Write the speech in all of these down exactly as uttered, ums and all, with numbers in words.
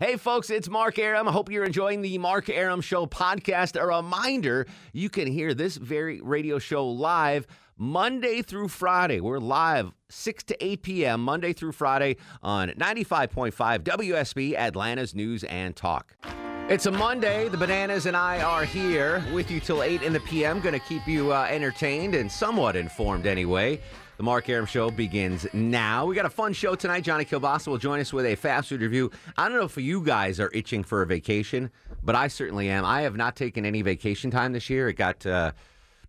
Hey, folks, it's Mark Arum. I hope you're enjoying the Mark Arum Show podcast. A reminder, you can hear this very radio show live Monday through Friday. We're live six to eight p.m. Monday through Friday on ninety-five point five W S B, Atlanta's News and Talk. It's a Monday. The Bananas and I are here with you till eight in the p.m. Going to keep you uh, entertained and somewhat informed anyway. The Mark Arum Show begins now. We got a fun show tonight. Johnny Kielbasa will join us with a fast food review. I don't know if you guys are itching for a vacation, but I certainly am. I have not taken any vacation time this year. It got uh,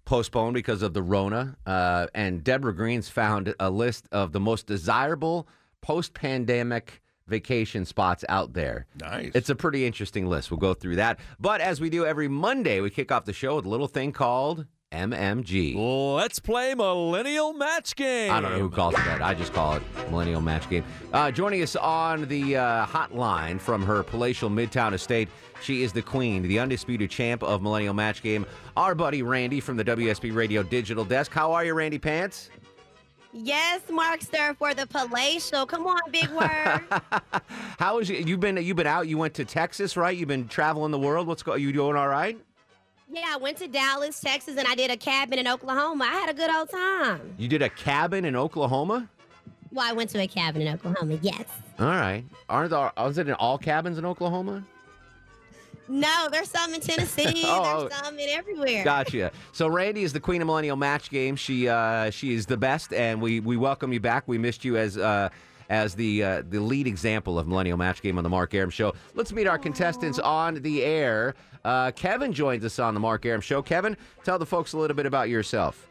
postponed because of the Rona. Uh, and Deborah Green's found a list of the most desirable post-pandemic vacation spots out there. Nice. It's a pretty interesting list. We'll go through that. But as we do every Monday, we kick off the show with a little thing called M M G. Let's play Millennial Match Game. I don't know who calls it that. I just call it Millennial Match Game. Uh, joining us on the uh, hotline from her palatial Midtown estate, she is the queen, the undisputed champ of Millennial Match Game, our buddy Randy from the W S B Radio Digital Desk. How are you, Randy Pants? Yes, Markster, for the palatial. Come on, big word. How is you? You've been you've been out. You went to Texas, right? You've been traveling the world. What's going? You doing all right? Yeah, I went to Dallas, Texas, and I did a cabin in Oklahoma. I had a good old time. You did a cabin in Oklahoma? Well, I went to a cabin in Oklahoma. Yes. All right. Aren't there? Was it in all cabins in Oklahoma? No, there's some in Tennessee. oh, there's some in everywhere. Gotcha. So Randy is the queen of Millennial Match Game. She uh, she is the best, and we, we welcome you back. We missed you as uh, as the uh, the lead example of Millennial Match Game on the Mark Arum Show. Let's meet our Aww. contestants on the air. Uh, Kevin joins us on the Mark Arum Show. Kevin, tell the folks a little bit about yourself.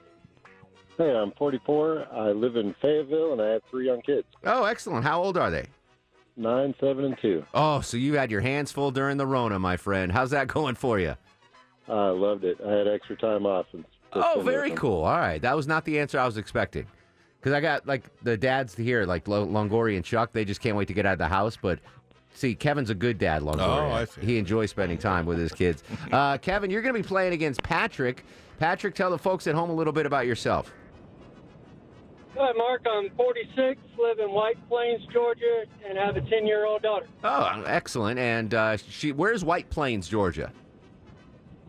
Hey, I'm forty-four. I live in Fayetteville, and I have three young kids. Oh, excellent. How old are they? Nine, seven, and two. Oh, so you had your hands full during the Rona, my friend. How's that going for you? I uh, loved it. I had extra time off. And oh, very open. Cool. All right. That was not the answer I was expecting. Because I got, like, the dads here, like Longoria and Chuck, they just can't wait to get out of the house. But, see, Kevin's a good dad, Longoria. Oh, I see. He enjoys spending time with his kids. uh, Kevin, you're going to be playing against Patrick. Patrick, tell the folks at home a little bit about yourself. Hi, Mark. I'm forty-six, live in White Plains, Georgia, and have a ten-year-old daughter. Oh, excellent. And uh, she, where's White Plains, Georgia?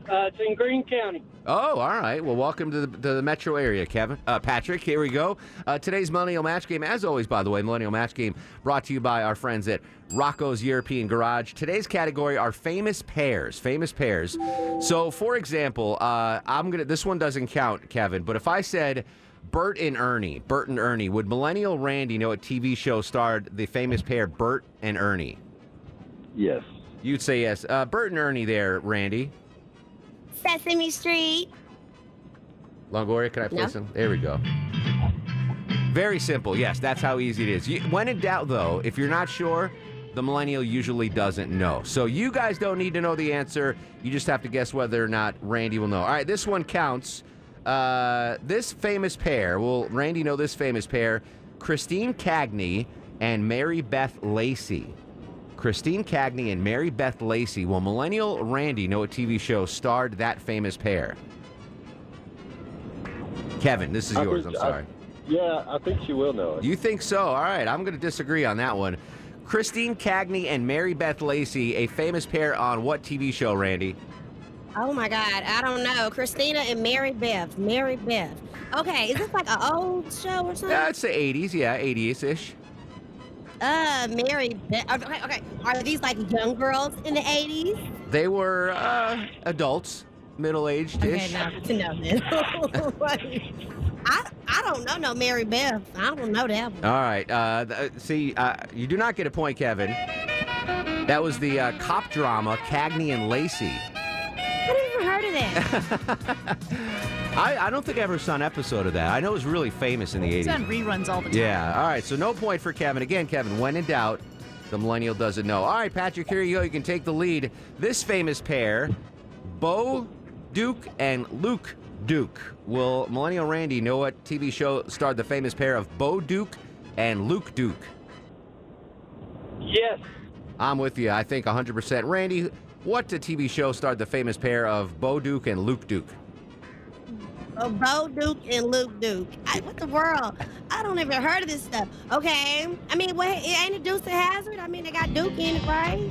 Uh, it's in Greene County. Oh, all right. Well, welcome to the, to the metro area, Kevin. Uh, Patrick, here we go. Uh, today's Millennial Match Game, as always, by the way, Millennial Match Game brought to you by our friends at Rocco's European Garage. Today's category are famous pairs. Famous pairs. So, for example, uh, I'm gonna. This one doesn't count, Kevin, but if I said Bert and Ernie. Bert and Ernie. Would Millennial Randy know a T V show starred the famous pair Bert and Ernie? Yes. You'd say yes. Uh, Bert and Ernie there, Randy. Sesame Street. Longoria, can I play no. some? There we go. Very simple. Yes, that's how easy it is. You, when in doubt, though, if you're not sure, the Millennial usually doesn't know. So you guys don't need to know the answer. You just have to guess whether or not Randy will know. All right, this one counts. Uh, this famous pair, will Randy know this famous pair? Christine Cagney and Mary Beth Lacey. Christine Cagney and Mary Beth Lacey. Will Millennial Randy know a T V show starred that famous pair? Kevin, this is I yours. Think, I'm sorry. I, yeah, I think she will know it. You think so? All right. I'm going to disagree on that one. Christine Cagney and Mary Beth Lacey, a famous pair on what T V show, Randy? Oh, my God. I don't know. Christina and Mary Beth. Mary Beth. Okay. Is this like an old show or something? Yeah, it's the eighties. Yeah, eighties-ish. Uh, Mary Beth. Okay, okay. Are these like young girls in the eighties? They were uh, adults, middle-aged-ish. Okay, no, no. I, I don't know no Mary Beth. I don't know that one. All right. Uh, see, uh, you do not get a point, Kevin. That was the uh, cop drama Cagney and Lacey. I, I don't think I ever saw an episode of that. I know it was really famous in the eighties. It's on reruns all the time. Yeah. All right. So no point for Kevin. Again, Kevin, when in doubt, The millennial doesn't know. All right, Patrick, here you go. You can take the lead. This famous pair, Bo Duke and Luke Duke. Will millennial Randy know what T V show starred the famous pair of Bo Duke and Luke Duke? Yes. I'm with you, I think one hundred percent. Randy, what T V show starred the famous pair of Bo Duke and Luke Duke? Oh, Bo Duke and Luke Duke. I, what the world? I don't even heard of this stuff. Okay. I mean, what, it ain't a Dukes of Hazzard. I mean, they got Duke in it, right?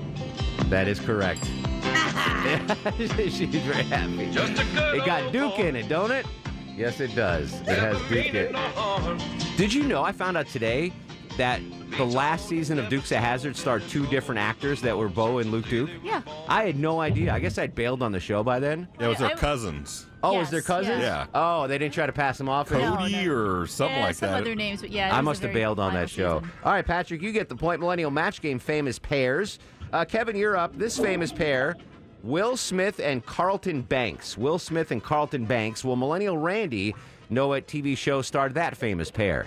That is correct. She's very happy. Just a good it got Duke in it, don't it? Yes, it does. It has Duke in it. Did you know, I found out today that the last season of Dukes of Hazzard starred two different actors that were Bo and Luke Duke? Yeah. I had no idea. I guess I'd bailed on the show by then. Yeah, it was their cousins. Oh, yes, it was their cousins? Yeah. Oh, they didn't try to pass them off? Cody no, no. or something yeah, like some that. Some other names, but yeah. I must have bailed on that show. Season. All right, Patrick, you get the point. Millennial match game famous pairs. Uh, Kevin, you're up. This famous pair, Will Smith and Carlton Banks. Will Smith and Carlton Banks. Will millennial Randy know what T V show starred that famous pair?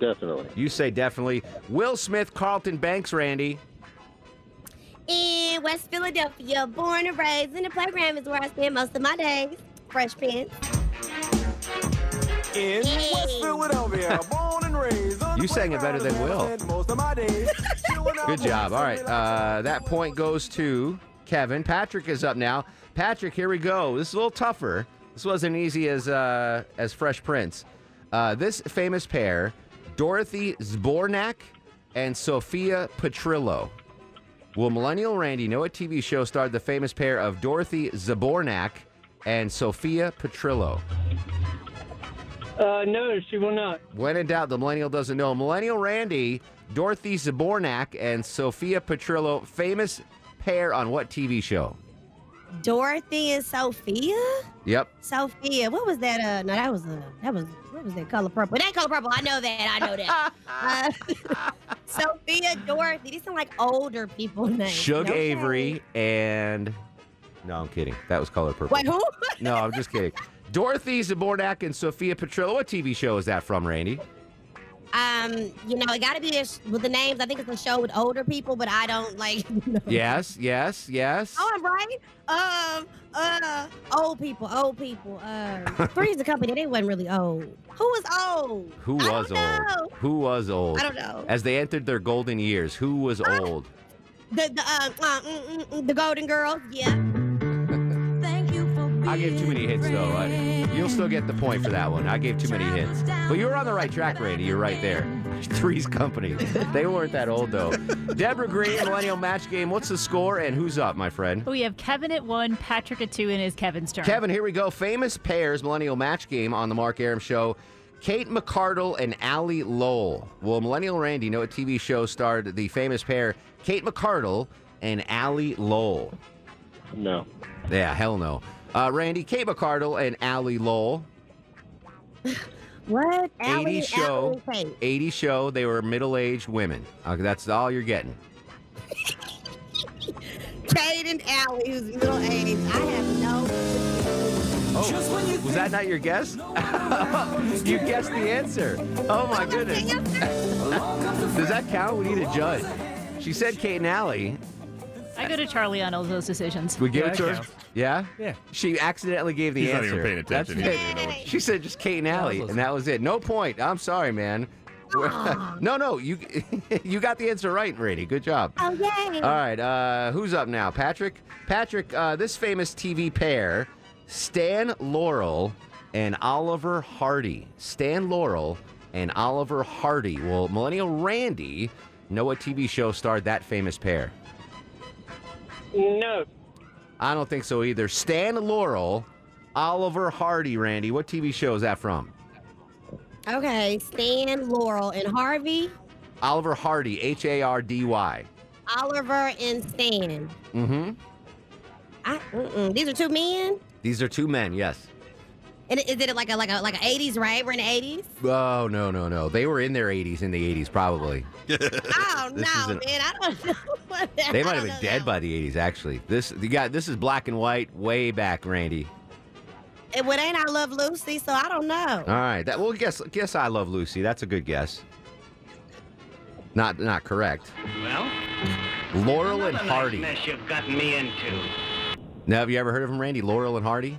Definitely. You say definitely. Will Smith, Carlton Banks, Randy. In West Philadelphia, born and raised in the playground is where I spend most of my days. Fresh Prince. In hey. West Philadelphia, born and raised. On you sang it better than Will. Most of my days. Good job. All right. Uh, that point goes to Kevin. Patrick is up now. Patrick, here we go. This is a little tougher. This wasn't easy as uh, as Fresh Prince. Uh, this famous pair, Dorothy Zbornak and Sophia Petrillo. Will millennial Randy know what T V show starred the famous pair of Dorothy Zbornak and Sophia Petrillo? Uh, no, she will not. When in doubt, the millennial doesn't know. Millennial Randy, Dorothy Zbornak and Sophia Petrillo, famous pair on what T V show? Dorothy and Sophia? Yep. Sophia. What was that? Uh, no, that was uh, that was what was that? Color Purple. That Color Purple. I know that. I know that. uh, Sophia, Dorothy. These sound like older people names. Shug okay. Avery and no, I'm kidding. That was Color Purple. Wait, who? No, I'm just kidding. Dorothy Zbornak and Sophia Petrillo. What T V show is that from, Randy? Um, you know, it got to be a sh with the names. I think it's a show with older people, but I don't like. You know. Yes, yes, yes. Oh, I'm right. Um, uh, old people, old people. Uh, Three's the Company. They wasn't really old. Who was old? Who I was don't old? Know. Who was old? I don't know. As they entered their golden years, who was uh, old? The the uh, uh, mm, mm, the Golden Girls. Yeah. I gave too many hits, though. I, you'll still get the point for that one. I gave too many hits. But you were on the right track, Randy. You're right there. Three's Company. They weren't that old, though. Deborah Green, Millennial Match Game. What's the score and who's up, my friend? We have Kevin at one, Patrick at two, and it is Kevin's turn. Kevin, here we go. Famous pairs, Millennial Match Game on the Mark Arum Show. Kate McCardle and Allie Lowell. Will millennial Randy know what T V show starred the famous pair Kate McCardle and Allie Lowell? No. Yeah, hell no. Uh, Randy, Kate McCardle and Allie Lowell. What? Allie, eighties show. Allie, eighties show. They were middle-aged women. Okay, that's all you're getting. Kate and Allie, who's middle-aged. I have no. Oh, was that not your guess? You guessed the answer. Oh my goodness. Does that count? We need a judge. She said Kate and Allie. I go to Charlie on all those decisions. We give yeah, it to her? Yeah? Yeah. She accidentally gave the He's answer. She's not even paying attention. That's it. She said just Kate and Allie, and that was it. No point. I'm sorry, man. no, no. You you got the answer right, Randy. Good job. Oh, yay. All right. Uh, who's up now? Patrick? Patrick, uh, this famous T V pair, Stan Laurel and Oliver Hardy. Stan Laurel and Oliver Hardy. Will millennial Randy know what T V show starred that famous pair? No. I don't think so either. Stan Laurel, Oliver Hardy, Randy. What T V show is that from? Okay, Stan Laurel and Harvey. Oliver Hardy, H A R D Y. Oliver and Stan. Mm-hmm. I, mm-mm. These are two men? These are two men, yes. And is it like a like a like a eighties, right? We're in the eighties? Oh no, no, no. They were in their eighties in the eighties probably. Oh no, an, man. I don't know. They might have been dead by the eighties, actually. This the guy this is black and white way back, Randy. It well, ain't I Love Lucy, so I don't know. All right. That well guess guess I Love Lucy. That's a good guess. Not not correct. Well, Laurel and Hardy. Mess you've gotten me into. Now, have you ever heard of them, Randy? Laurel and Hardy?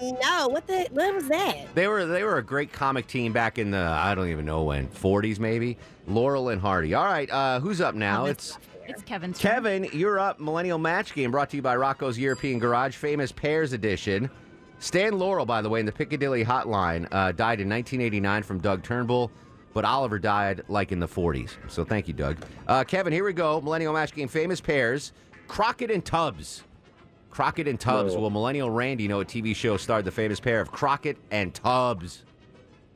No. What the? What was that? They were they were a great comic team back in the, I don't even know when, forties maybe. Laurel and Hardy. All right. Uh, who's up now? Oh, it's it's Kevin's Kevin. Kevin, you're up. Millennial Match Game brought to you by Rocco's European Garage, Famous Pairs Edition. Stan Laurel, by the way, in the Piccadilly Hotline, uh, died in nineteen eighty-nine from Doug Turnbull, but Oliver died like in the forties. So thank you, Doug. Uh, Kevin, here we go. Millennial Match Game, Famous Pairs, Crockett and Tubbs. Crockett and Tubbs. No. Will Millennial Randy know a T V show starred the famous pair of Crockett and Tubbs?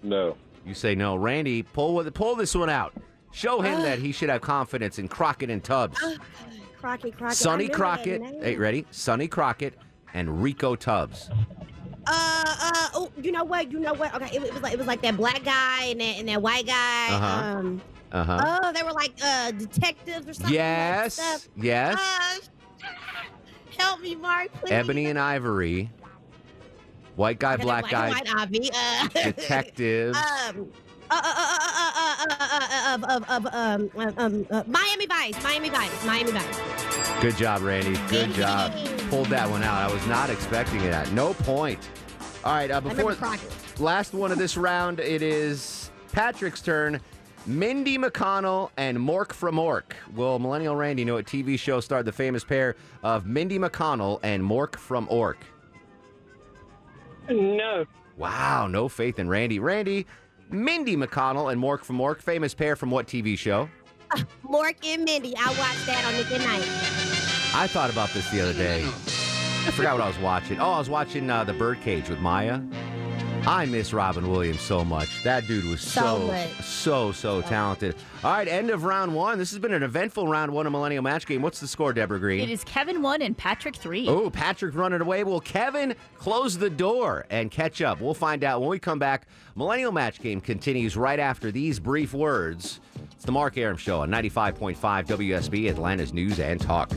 No. You say no. Randy, pull pull this one out. Show him uh, that he should have confidence in Crockett and Tubbs. Uh, Crockett, Crockett. Sonny Crockett. Hey, ready? Sonny Crockett and Rico Tubbs. Uh, uh, oh, you know what? You know what? Okay, it, it was like it was like that black guy and that, and that white guy. Uh-huh. Um, uh-huh. Oh, they were like uh, detectives or something. Yes. Like stuff. Yes. Uh, Help me, Mark, please. Ebony and Ivory. White guy, black guy. White, Ivy. Uh, detectives. Um, uh, uh, uh, uh, uh, uh, uh, uh, um, um, uh, Miami Vice. Miami Vice. Miami Vice. Good job, Randy. Good job. Pulled that one out. I was not expecting that. No point. All right. Uh, before last one of this round, it is Patrick's turn. Mindy McConnell and Mork from Ork. Will Millennial Randy know what T V show starred the famous pair of Mindy McConnell and Mork from Ork? No. Wow, no faith in Randy. Randy, Mindy McConnell and Mork from Ork, famous pair from what T V show? Uh, Mork and Mindy. I watched that on the Good Night. I thought about this the other day. I forgot what I was watching. Oh, I was watching uh, The Birdcage with Maya. I miss Robin Williams so much. That dude was so, so, so, so talented. All right, end of round one. This has been an eventful round one of Millennial Match Game. What's the score, Deborah Green? It is Kevin one and Patrick three. Oh, Patrick running away. Will Kevin close the door and catch up? We'll find out when we come back. Millennial Match Game continues right after these brief words. It's the Mark Arum Show on ninety-five point five W S B, Atlanta's News and Talk.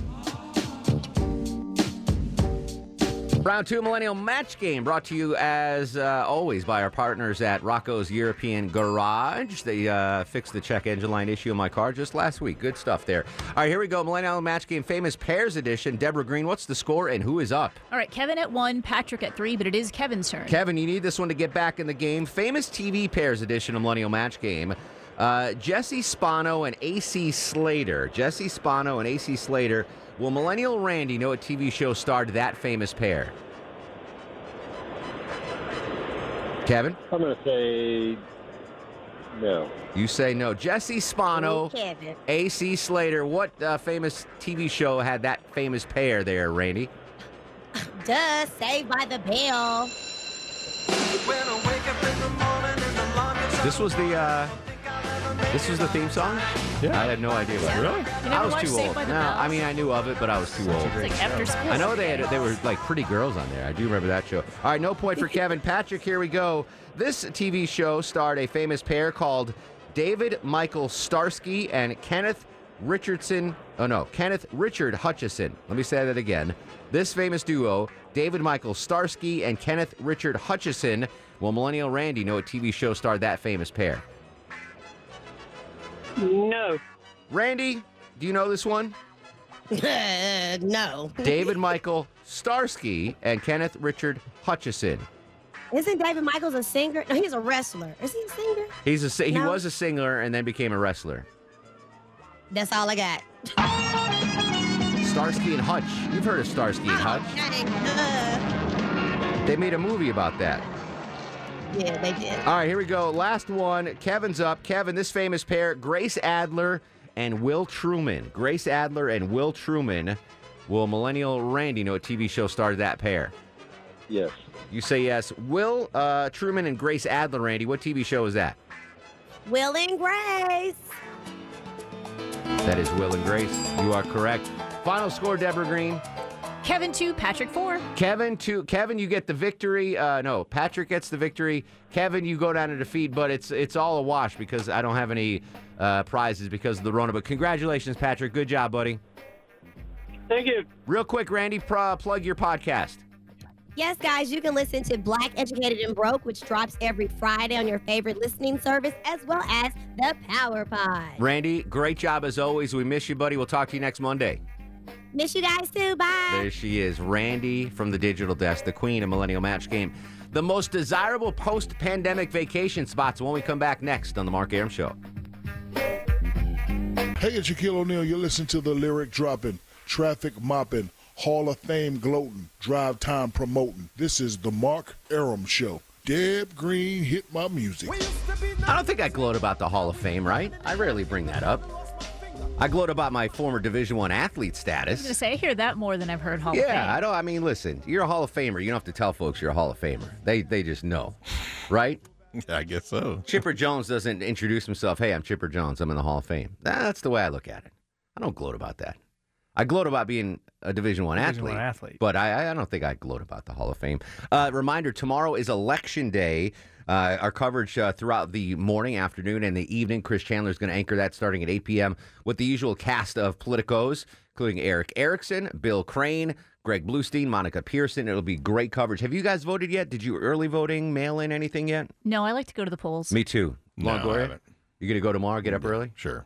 Round two, Millennial Match Game, brought to you, as uh, always, by our partners at Rocco's European Garage. They uh, fixed the check engine line issue in my car just last week. Good stuff there. All right, here we go. Millennial Match Game, Famous Pairs Edition. Deborah Green, what's the score and who is up? All right, Kevin at one, Patrick at three, but it is Kevin's turn. Kevin, you need this one to get back in the game. Famous T V Pairs Edition of Millennial Match Game. Uh, Jesse Spano and A C Slater. Jesse Spano and A C Slater. Will Millennial Randy know what T V show starred that famous pair? Kevin? I'm going to say no. You say no. Jesse Spano, Kevin. A C Slater. What uh, famous T V show had that famous pair there, Randy? Duh, Saved by the Bell. This was the... Uh, This was the theme song? Yeah. I had no idea about it. Really? You never I was too old. No, I mean, I knew of it, but I was too old. It's like after school. I know they had, they were like pretty girls on there. I do remember that show. All right, no point for Kevin. Patrick, here we go. This T V show starred a famous pair called David Michael Starsky and Kenneth Richardson. Oh, no, Kenneth Richard Hutchison. Let me say that again. This famous duo, David Michael Starsky and Kenneth Richard Hutchison. Will Millennial Randy know what T V show starred that famous pair? No. Randy, do you know this one? Uh, no. David Michael Starsky and Kenneth Richard Hutchison. Isn't David Michaels a singer? No, he's a wrestler. Is he a singer? He's a, he no. was a singer and then became a wrestler. That's all I got. Starsky and Hutch. You've heard of Starsky oh, and Hutch. Uh... They made a movie about that. Yeah, they did. All right, here we go. Last one. Kevin's up. Kevin, this famous pair, Grace Adler and Will Truman. Grace Adler and Will Truman. Will Millennial Randy know a T V show starred that pair? Yes. You say yes. Will uh, Truman and Grace Adler, Randy, what T V show is that? Will and Grace. That is Will and Grace. You are correct. Final score, Deborah Green. Kevin two, Patrick four. Kevin two. Kevin, you get the victory. Uh, no, Patrick gets the victory. Kevin, you go down to defeat, but it's it's all a wash because I don't have any uh, prizes because of the Rona. But congratulations, Patrick. Good job, buddy. Thank you. Real quick, Randy, pr- plug your podcast. Yes, guys, you can listen to Black, Educated, and Broke, which drops every Friday on your favorite listening service, as well as the Power Pod. Randy, great job as always. We miss you, buddy. We'll talk to you next Monday. Miss you guys, too. Bye. There she is, Randy from the Digital Desk, the queen of Millennial Match Game. The most desirable post-pandemic vacation spots when we come back next on The Mark Arum Show. Hey, it's Shaquille O'Neal. You're listening to The Lyric Dropping, Traffic Mopping, Hall of Fame gloating, drive time promoting. This is The Mark Arum Show. Deb Green hit my music. I don't think I gloat about the Hall of Fame, right? I rarely bring that up. I gloat about my former Division One athlete status. I was going to say, I hear that more than I've heard Hall yeah, of Fame. Yeah, I don't. I mean, listen, you're a Hall of Famer. You don't have to tell folks you're a Hall of Famer. They, they just know, right? I guess so. Chipper Jones doesn't introduce himself. Hey, I'm Chipper Jones. I'm in the Hall of Fame. That's the way I look at it. I don't gloat about that. I gloat about being a Division One athlete, athlete, but I, I don't think I gloat about the Hall of Fame. Uh, reminder, tomorrow is Election Day. Uh, our coverage uh, throughout the morning, afternoon, and the evening. Chris Chandler is going to anchor that starting at eight p m with the usual cast of politicos, including Eric Erickson, Bill Crane, Greg Bluestein, Monica Pearson. It'll be great coverage. Have you guys voted yet? Did you early voting, mail-in, anything yet? No, I like to go to the polls. Me too. Longoria? No, you're going to go tomorrow, get up yeah, early? Sure.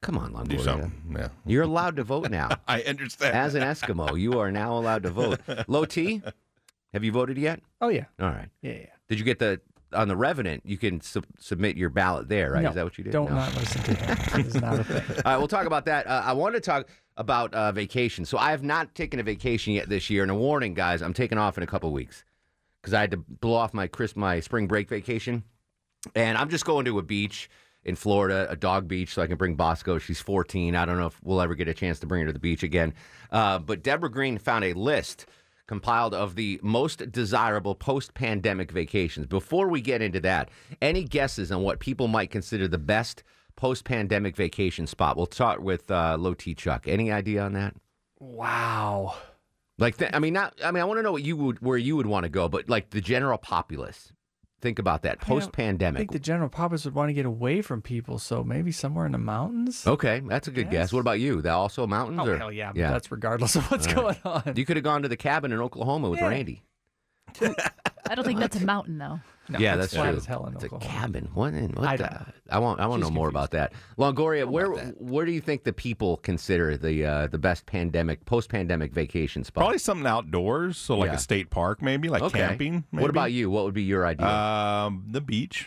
Come on, Longoria. Do something. Yeah. You're allowed to vote now. I understand. As an Eskimo, you are now allowed to vote. Low T, have you voted yet? Oh, yeah. All right. Yeah, yeah. Did you get the, on the Revenant, you can su submit your ballot there, right? No. Is that what you did? Don't no. not listen to that. It's not a thing. All right, we'll talk about that. Uh, I want to talk about uh, vacation. So I have not taken a vacation yet this year. And a warning, guys, I'm taking off in a couple weeks because I had to blow off my, Chris, my spring break vacation. And I'm just going to a beach in Florida, a dog beach, so I can bring Bosco. She's fourteen. I don't know if we'll ever get a chance to bring her to the beach again. Uh, but Deborah Green found a list compiled of the most desirable post-pandemic vacations. Before we get into that, any guesses on what people might consider the best post-pandemic vacation spot? We'll start with uh, Low T. Chuck. Any idea on that? Wow. Like, th I mean, not. I mean, I want to know what you would, where you would want to go, but like the general populace. Think about that. Post-pandemic. I think the general populace would want to get away from people, so maybe somewhere in the mountains. Okay, that's a good yes. guess. What about you? That also mountains? Oh, or? Hell yeah, yeah. But that's regardless of what's right. going on. You could have gone to the cabin in Oklahoma with yeah. Randy. I don't think that's a mountain, though. No, yeah, that's, that's true. As hell in it's Oklahoma. A cabin. What? In, what I, the, I want. I want to know more about that. Longoria, where that. where do you think the people consider the uh, the best pandemic post pandemic vacation spot? Probably something outdoors, so like yeah. a state park, maybe like okay. camping. Maybe. What about you? What would be your idea? Um, the beach.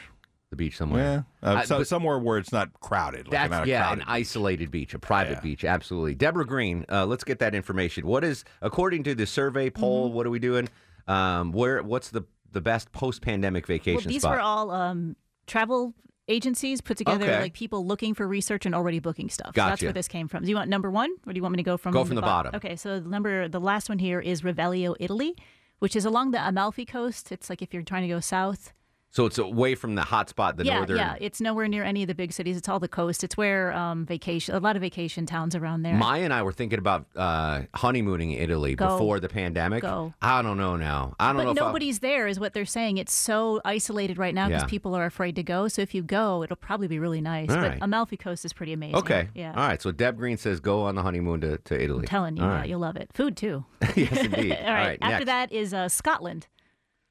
The beach somewhere. Yeah, uh, so, I, somewhere where it's not crowded. Like that's not a yeah, crowded an beach. Isolated beach, a private yeah. beach. Absolutely. Deborah Green, uh, let's get that information. What is according to the survey poll? Mm-hmm. What are we doing? Um, where? What's the the best post-pandemic vacation spot? Well, these spot. were all um, travel agencies put together, okay. like people looking for research and already booking stuff. Gotcha. So that's where this came from. Do you want number one, or do you want me to go from go the from the bottom? bottom? Okay, so the number the last one here is Revelio, Italy, which is along the Amalfi Coast. It's like if you're trying to go south. So it's away from the hot spot, the yeah, northern. Yeah, it's nowhere near any of the big cities. It's all the coast. It's where um, vacation, a lot of vacation towns around there. Maya and I were thinking about uh, honeymooning in Italy Go. before the pandemic. Go. I don't know now. I don't but know. But nobody's I'll... there is what they're saying. It's so isolated right now because yeah. people are afraid to go. So if you go, it'll probably be really nice. All but right. Amalfi Coast is pretty amazing. Okay. Yeah. All right. So Deb Green says go on the honeymoon to, to Italy. I'm telling you, yeah, right. you'll love it. Food, too. Yes, indeed. All right. All right. After next. that is uh, Scotland.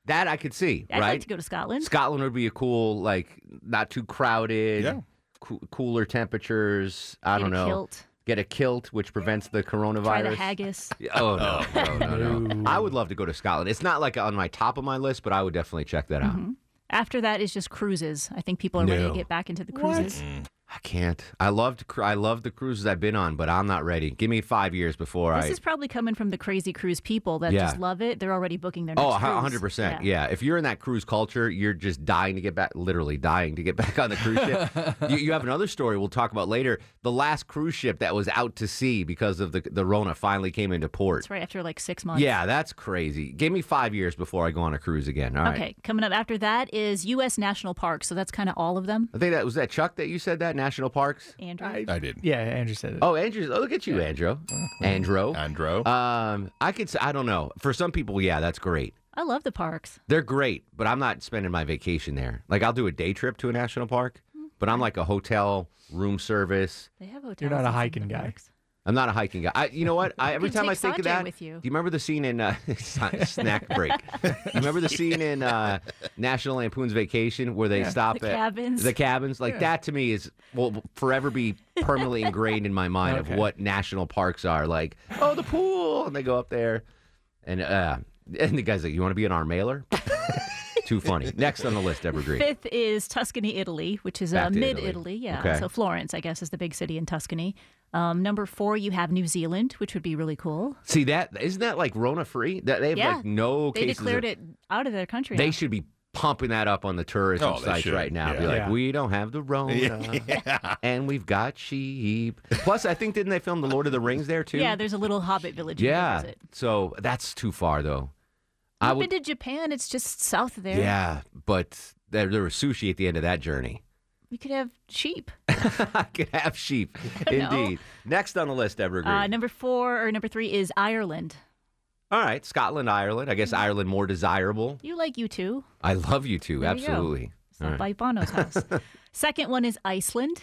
That I could see, I'd right? I'd like to go to Scotland. Scotland would be a cool, like, not too crowded, yeah. co cooler temperatures. I Get don't know. Get a kilt. Get a kilt, which prevents the coronavirus. Try the haggis. Oh, no, no, no, no. I would love to go to Scotland. It's not, like, on my top of my list, but I would definitely check that mm-hmm. out. After that is just cruises. I think people are no. ready to get back into the cruises. What? I can't. I loved. I love the cruises I've been on, but I'm not ready. Give me five years before this I. This is probably coming from the crazy cruise people that yeah. just love it. They're already booking their next cruise. Oh, one hundred percent. Yeah. yeah. If you're in that cruise culture, you're just dying to get back, literally dying to get back on the cruise ship. you, you have another story we'll talk about later. The last cruise ship that was out to sea because of the, the Rona finally came into port. That's right, after like six months. Yeah, that's crazy. Give me five years before I go on a cruise again. All right. Okay, coming up after that is U S national parks. So that's kind of all of them. I think that was that Chuck that you said that? National parks? Andrew. I, I did. Yeah, Andrew said it. Oh, Andrew. Oh, look at you, yeah. Andrew. Andrew. Andrew. Um, I could say, I don't know. For some people, yeah, that's great. I love the parks. They're great, but I'm not spending my vacation there. Like, I'll do a day trip to a national park, mm-hmm. but I'm like a hotel, room service. They have hotels. You're not a hiking guy. Parks. I'm not a hiking guy. I, you know what? I, every time I think Sanjay of that, with you. Do you remember the scene in uh, Snack Break? Do you remember the scene in uh, National Lampoon's Vacation where they yeah. stop the at cabins. the cabins? Like yeah. that to me is will forever be permanently ingrained in my mind okay. of what national parks are. Like, oh, the pool, and they go up there, and uh, and the guy's like, "You want to be in our mailer?" Too funny. Next on the list, Deborah Green. Fifth is Tuscany, Italy, which is uh, mid-Italy. Italy, yeah. Okay. So Florence, I guess, is the big city in Tuscany. Um, number four, you have New Zealand, which would be really cool. See, that isn't that like Rona-free? That they have yeah. like no they cases. They declared of, it out of their country. They now. should be pumping that up on the tourism oh, sites right now. Yeah. Be like, yeah. we don't have the Rona, yeah. and we've got sheep. Plus, I think, didn't they film The Lord of the Rings there, too? Yeah, there's a little Hobbit village. Yeah, visit. So that's too far, though. I've been to Japan. It's just south of there. Yeah, but there, there was sushi at the end of that journey. We could have sheep. I could have sheep, indeed. Know. Next on the list, Deborah Green. Uh, number four or number three is Ireland. All right, Scotland, Ireland. I guess mm-hmm. Ireland more desirable. You like U two. I love U two, there absolutely. Right. By Bono's house. Second one is Iceland.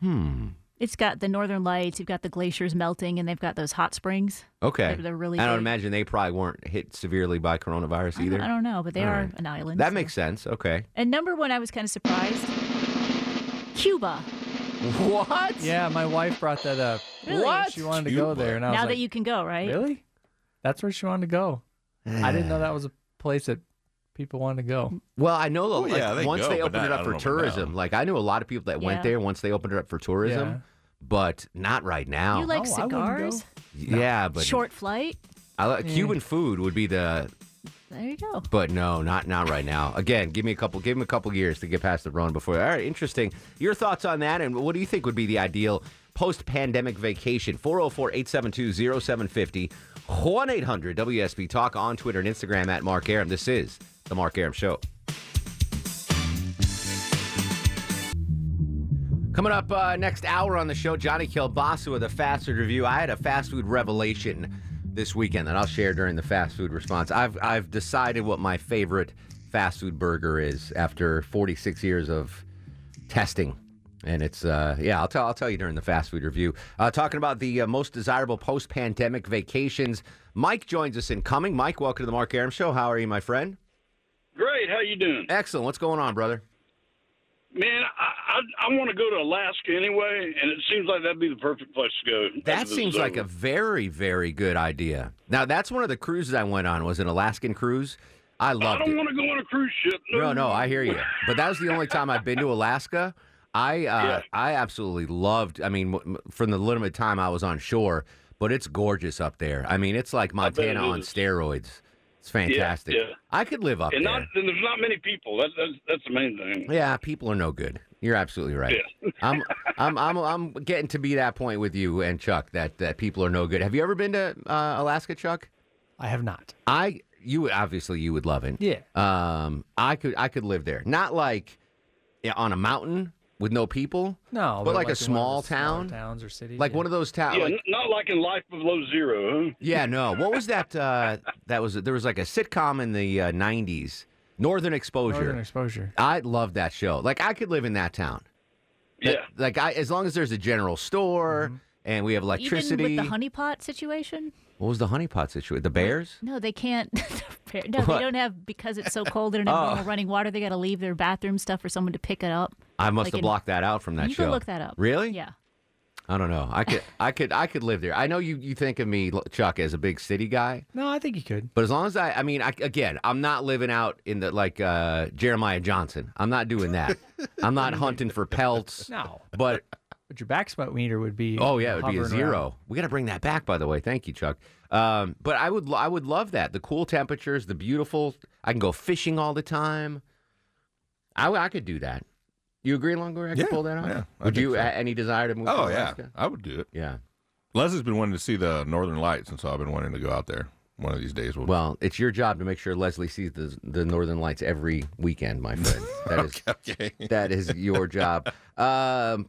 Hmm. It's got the northern lights, you've got the glaciers melting, and they've got those hot springs. Okay. They're, they're really I don't big. imagine they probably weren't hit severely by coronavirus either. I don't, I don't know, but they All are right. an island. That so. makes sense. Okay. And number one, I was kind of surprised. Cuba. What? Yeah, my wife brought that up. Really? What? She wanted Cuba. to go there. And I was now like, that you can go, right? Really? That's where she wanted to go. I didn't know that was a place that people wanted to go. Well, I know oh, like, yeah, they once go, they opened not, it up for tourism, like I knew a lot of people that yeah. went there once they opened it up for tourism. Yeah. But not right now. You like oh, cigars? Yeah, no. but short flight. I like yeah. Cuban food would be the. There you go. But no, not not right now. Again, give me a couple. Give him a couple years to get past the run before. All right, interesting. Your thoughts on that, and what do you think would be the ideal post-pandemic vacation? four oh four, eight seven two, oh seven five oh, one eight hundred W S B Talk on Twitter and Instagram at Mark Arum. This is the Mark Arum Show. Coming up uh, next hour on the show, Johnny Kielbasa with a fast food review. I had a fast food revelation this weekend that I'll share during the fast food response. I've I've decided what my favorite fast food burger is after forty-six years of testing, and it's uh, yeah I'll tell I'll tell you during the fast food review. Uh, talking about the uh, most desirable post-pandemic vacations. Mike joins us in coming. Mike, welcome to the Mark Arum Show. How are you, my friend? Great. How you doing? Excellent. What's going on, brother? Man, I, I, I want to go to Alaska anyway, and it seems like that'd be the perfect place to go. That seems like a very, very good idea. Now, that's one of the cruises I went on was an Alaskan cruise. I loved it. I don't want to go on a cruise ship. No, no, no I hear you. But that was the only time I've been to Alaska. I, uh, yeah. I absolutely loved, I mean, from the limited time I was on shore, but it's gorgeous up there. I mean, it's like Montana on steroids. It's fantastic. Yeah, yeah. I could live up and not, there. And there's not many people. That's, that's that's the main thing. Yeah, people are no good. You're absolutely right. Yeah. I'm I'm I'm I'm getting to be that point with you and Chuck that, that people are no good. Have you ever been to uh, Alaska, Chuck? I have not. I you obviously you would love it. Yeah. Um, I could I could live there. Not like you know, on a mountain with no people. No, but, but like, like a small town, towns or cities, like yeah. one of those towns. Yeah, like, not like in Life Below Zero. Huh? Yeah, no. What was that? Uh, that was there was like a sitcom in the uh, nineties, Northern Exposure. Northern Exposure. I loved that show. Like I could live in that town. Yeah. That, like I, as long as there's a general store mm-hmm. and we have electricity. Even with the honeypot situation. What was the honeypot situation? The bears? No, they can't. the no, what? They don't have, because it's so cold, they don't have normal oh. running water. They got to leave their bathroom stuff for someone to pick it up. I must like have in, blocked that out from that you show. You can look that up. Really? Yeah. I don't know. I could I could, I could, could live there. I know you, you think of me, Chuck, as a big city guy. No, I think you could. But as long as I, I mean, I, again, I'm not living out in the, like, uh, Jeremiah Johnson. I'm not doing that. I'm not hunting for pelts. No. But... But your back sweat meter would be oh yeah, it would be a zero. Around. We got to bring that back, by the way. Thank you, Chuck. Um, but I would, I would love that. The cool temperatures, the beautiful. I can go fishing all the time. I, I could do that. You agree, Longoria? I could yeah, pull that off. Yeah, would you? So. Any desire to move? Oh to Alaska? yeah, I would do it. Yeah. Leslie's been wanting to see the Northern Lights, and so I've been wanting to go out there. One of these days. We'll... Well, it's your job to make sure Leslie sees the the Northern Lights every weekend, my friend. That is okay, okay. That is your job. Um.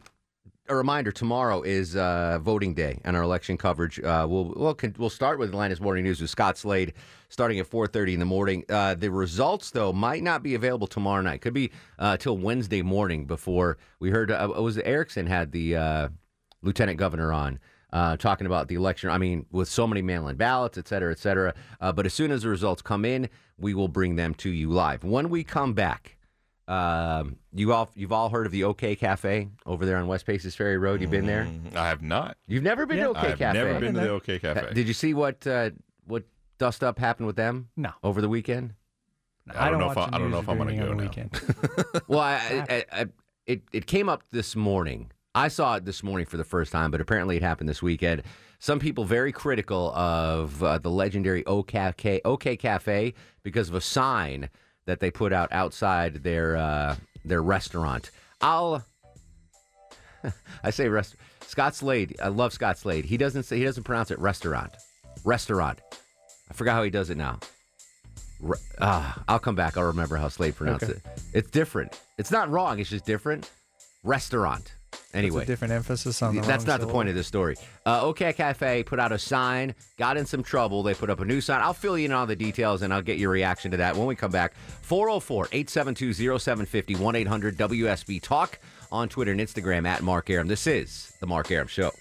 A reminder: tomorrow is uh, voting day, and our election coverage uh, will we'll, we'll start with Atlanta's Morning News with Scott Slade, starting at four thirty in the morning. Uh, the results, though, might not be available tomorrow night; could be uh, till Wednesday morning before we heard. Uh, it was Erickson had the uh, lieutenant governor on uh, talking about the election. I mean, with so many mail-in ballots, et cetera, et cetera. Uh, but as soon as the results come in, we will bring them to you live. When we come back, um, you all, you've all heard of the OK Cafe over there on West Paces Ferry Road. You've been there? Mm, I have not. You've never been yeah. to OK I've Cafe? I've never been to the OK Cafe. Uh, did you see what uh, what dust-up happened with them? No. Over the weekend? I don't know if I don't know if I'm going to go now. Well, I, I, I, it it came up this morning. I saw it this morning for the first time, but apparently it happened this weekend. Some people very critical of uh, the legendary OK, OK Cafe because of a sign that they put out outside their uh, their restaurant. I'll I say rest. Scott Slade. I love Scott Slade. He doesn't say he doesn't pronounce it restaurant. Restaurant. I forgot how he does it now. Uh, I'll come back. I'll remember how Slade pronounced okay. it. It's different. It's not wrong. It's just different. Restaurant. Anyway. That's a different emphasis on the That's not syllable. The point of this story. Uh, OK Cafe put out a sign, got in some trouble. They put up a new sign. I'll fill you in on the details, and I'll get your reaction to that when we come back. four oh four, eight seven two, oh seven five oh, one eight hundred W S B Talk on Twitter and Instagram at Mark Arum. This is The Mark Arum Show.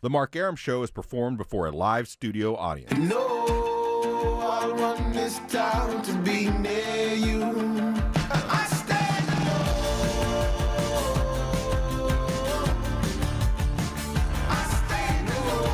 The Mark Arum Show is performed before a live studio audience. No, I want this town to be near you. I stand alone. I stand alone.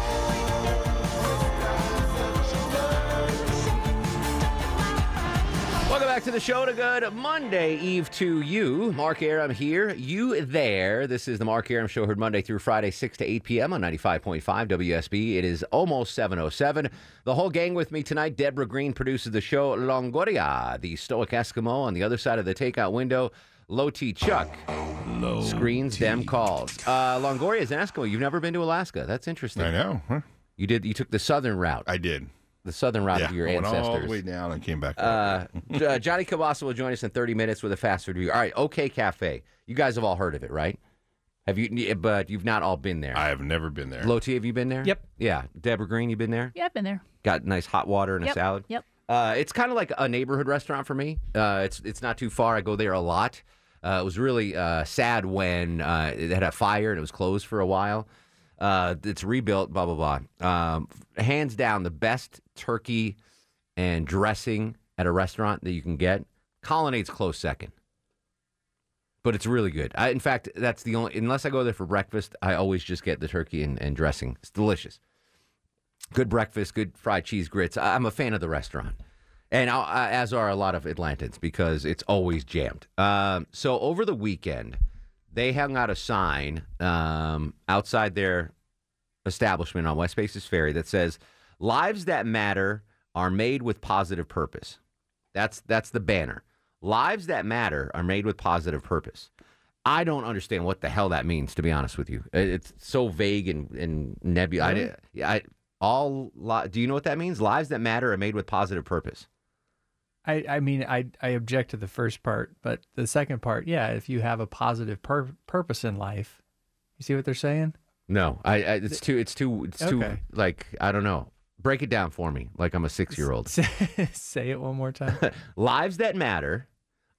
Welcome back to the show. To good Monday Eve to you. Mark Arum here, you there. This is the Mark Arum Show, heard Monday through Friday, six to eight p.m. on ninety-five point five W S B. It is almost seven oh seven. The whole gang with me tonight. Deborah Green produces the show. Longoria, the stoic Eskimo, on the other side of the takeout window. Low T Chuck Low screens T. them calls. Uh, Longoria is an Eskimo. You've never been to Alaska. That's interesting. I know. Huh? You did. You took the southern route. I did. The southern route yeah, of your went ancestors. All the way down and came back. Uh, uh, Johnny Kielbasa will join us in thirty minutes with a fast food review. All right, OK Cafe. You guys have all heard of it, right? Have you? But you've not all been there. I have never been there. Low T, have you been there? Yep. Yeah. Deborah Green, you been there? Yeah, I've been there. Got nice hot water and yep. a salad. Yep. Uh, it's kind of like a neighborhood restaurant for me. Uh, it's it's not too far. I go there a lot. Uh, it was really uh, sad when uh, it had a fire and it was closed for a while. Uh, it's rebuilt, blah, blah, blah. Um, hands down, the best turkey and dressing at a restaurant that you can get. Colonnade's close second. But it's really good. I, in fact, that's the only, unless I go there for breakfast, I always just get the turkey and, and dressing. It's delicious. Good breakfast, good fried cheese grits. I, I'm a fan of the restaurant. And I'll, I, as are a lot of Atlantans because it's always jammed. Um, so over the weekend, they hung out a sign um, outside their establishment on West Paces Ferry that says, "Lives that matter are made with positive purpose." That's that's the banner. Lives that matter are made with positive purpose. I don't understand what the hell that means, to be honest with you. It's so vague and, and nebulous. Really? I, I, all li- do you know what that means? Lives that matter are made with positive purpose. I, I mean, I I object to the first part, but the second part, yeah, if you have a positive pur- purpose in life, you see what they're saying? No, I, I it's too, it's too, it's okay. too, like, I don't know. Break it down for me, like I'm a six-year-old. Say it one more time. Lives that matter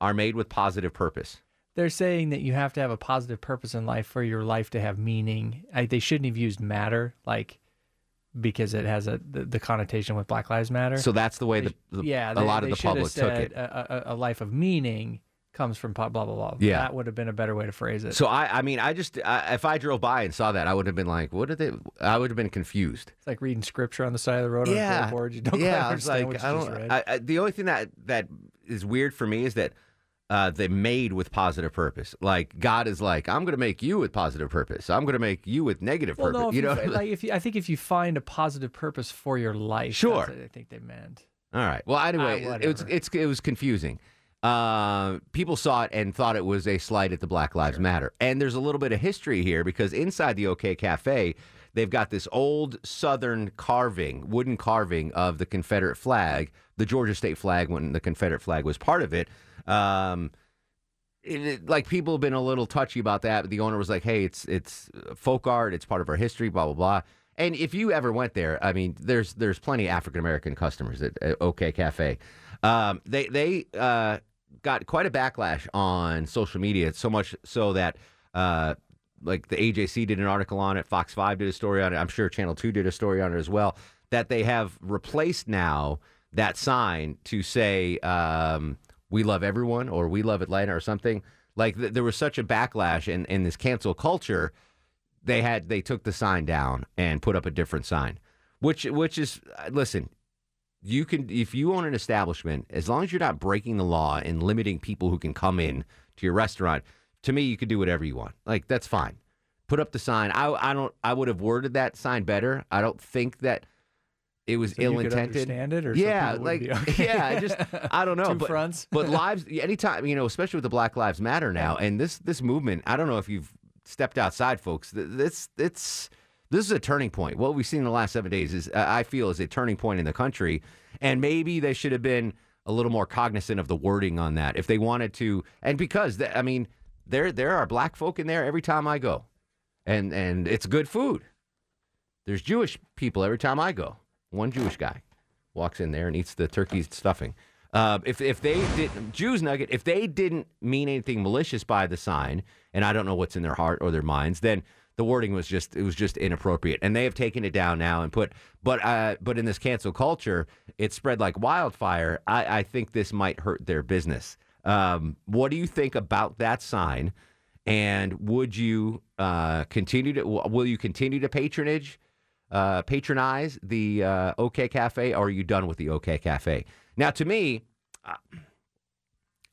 are made with positive purpose. They're saying that you have to have a positive purpose in life for your life to have meaning. I, they shouldn't have used matter, like... because it has a the, the connotation with Black Lives Matter. So that's the way the, the yeah, they, a lot of the public took it. A, a, a life of meaning comes from blah, blah, blah. Yeah. That would have been a better way to phrase it. So, I I mean, I just, I, if I drove by and saw that, I would have been like, what did they, I would have been confused. It's like reading scripture on the side of the road yeah. on a billboard. You don't yeah, quite understand like, what you I don't, just read. I, I, the only thing that, that is weird for me is that uh, they made with positive purpose. Like God is like, I'm going to make you with positive purpose. I'm going to make you with negative well, purpose. No, you know, you, like if you, I think if you find a positive purpose for your life, sure. That's what I think they meant. All right. Well, anyway, I, it, it's it's it was confusing. Uh, people saw it and thought it was a slight at the Black Lives sure. Matter. And there's a little bit of history here because inside the OK Cafe, they've got this old Southern carving, wooden carving of the Confederate flag, the Georgia state flag, when the Confederate flag was part of it. Um, it, it, like people have been a little touchy about that, but the owner was like, "Hey, it's it's folk art. It's part of our history." Blah blah blah. And if you ever went there, I mean, there's there's plenty of African American customers at, at OK Cafe. Um, they they uh, got quite a backlash on social media, so much so that uh, like the A J C did an article on it, Fox five did a story on it, I'm sure Channel two did a story on it as well, that they have replaced now that sign to say um, we love everyone or we love Atlanta or something. Like th- there was such a backlash in, in this cancel culture. They had they took the sign down and put up a different sign, which which is listen, you can if you own an establishment, as long as you're not breaking the law and limiting people who can come in to your restaurant. To me, you can do whatever you want. Like that's fine. Put up the sign. I I don't I would have worded that sign better. I don't think that it was so ill intended. Understand it or yeah, like okay. yeah. I just I don't know. Two but, fronts. But lives anytime you know, especially with the Black Lives Matter now and this this movement. I don't know if you've. Stepped outside, folks. This it's this is a turning point. What we've seen in the last seven days is, uh, I feel, is a turning point in the country. And maybe they should have been a little more cognizant of the wording on that if they wanted to. And because th- I mean, there there are black folk in there every time I go, and and it's good food. There's Jewish people every time I go. One Jewish guy walks in there and eats the turkey stuffing. Uh, if if they didn't Jews nugget, if they didn't mean anything malicious by the sign, and I don't know what's in their heart or their minds, then the wording was just it was just inappropriate, and they have taken it down now and put. But uh, but in this cancel culture, it spread like wildfire. I, I think this might hurt their business. Um, what do you think about that sign? And would you uh, continue to will you continue to patronage uh, patronize the uh, OK Cafe, or are you done with the OK Cafe? Now, to me, I,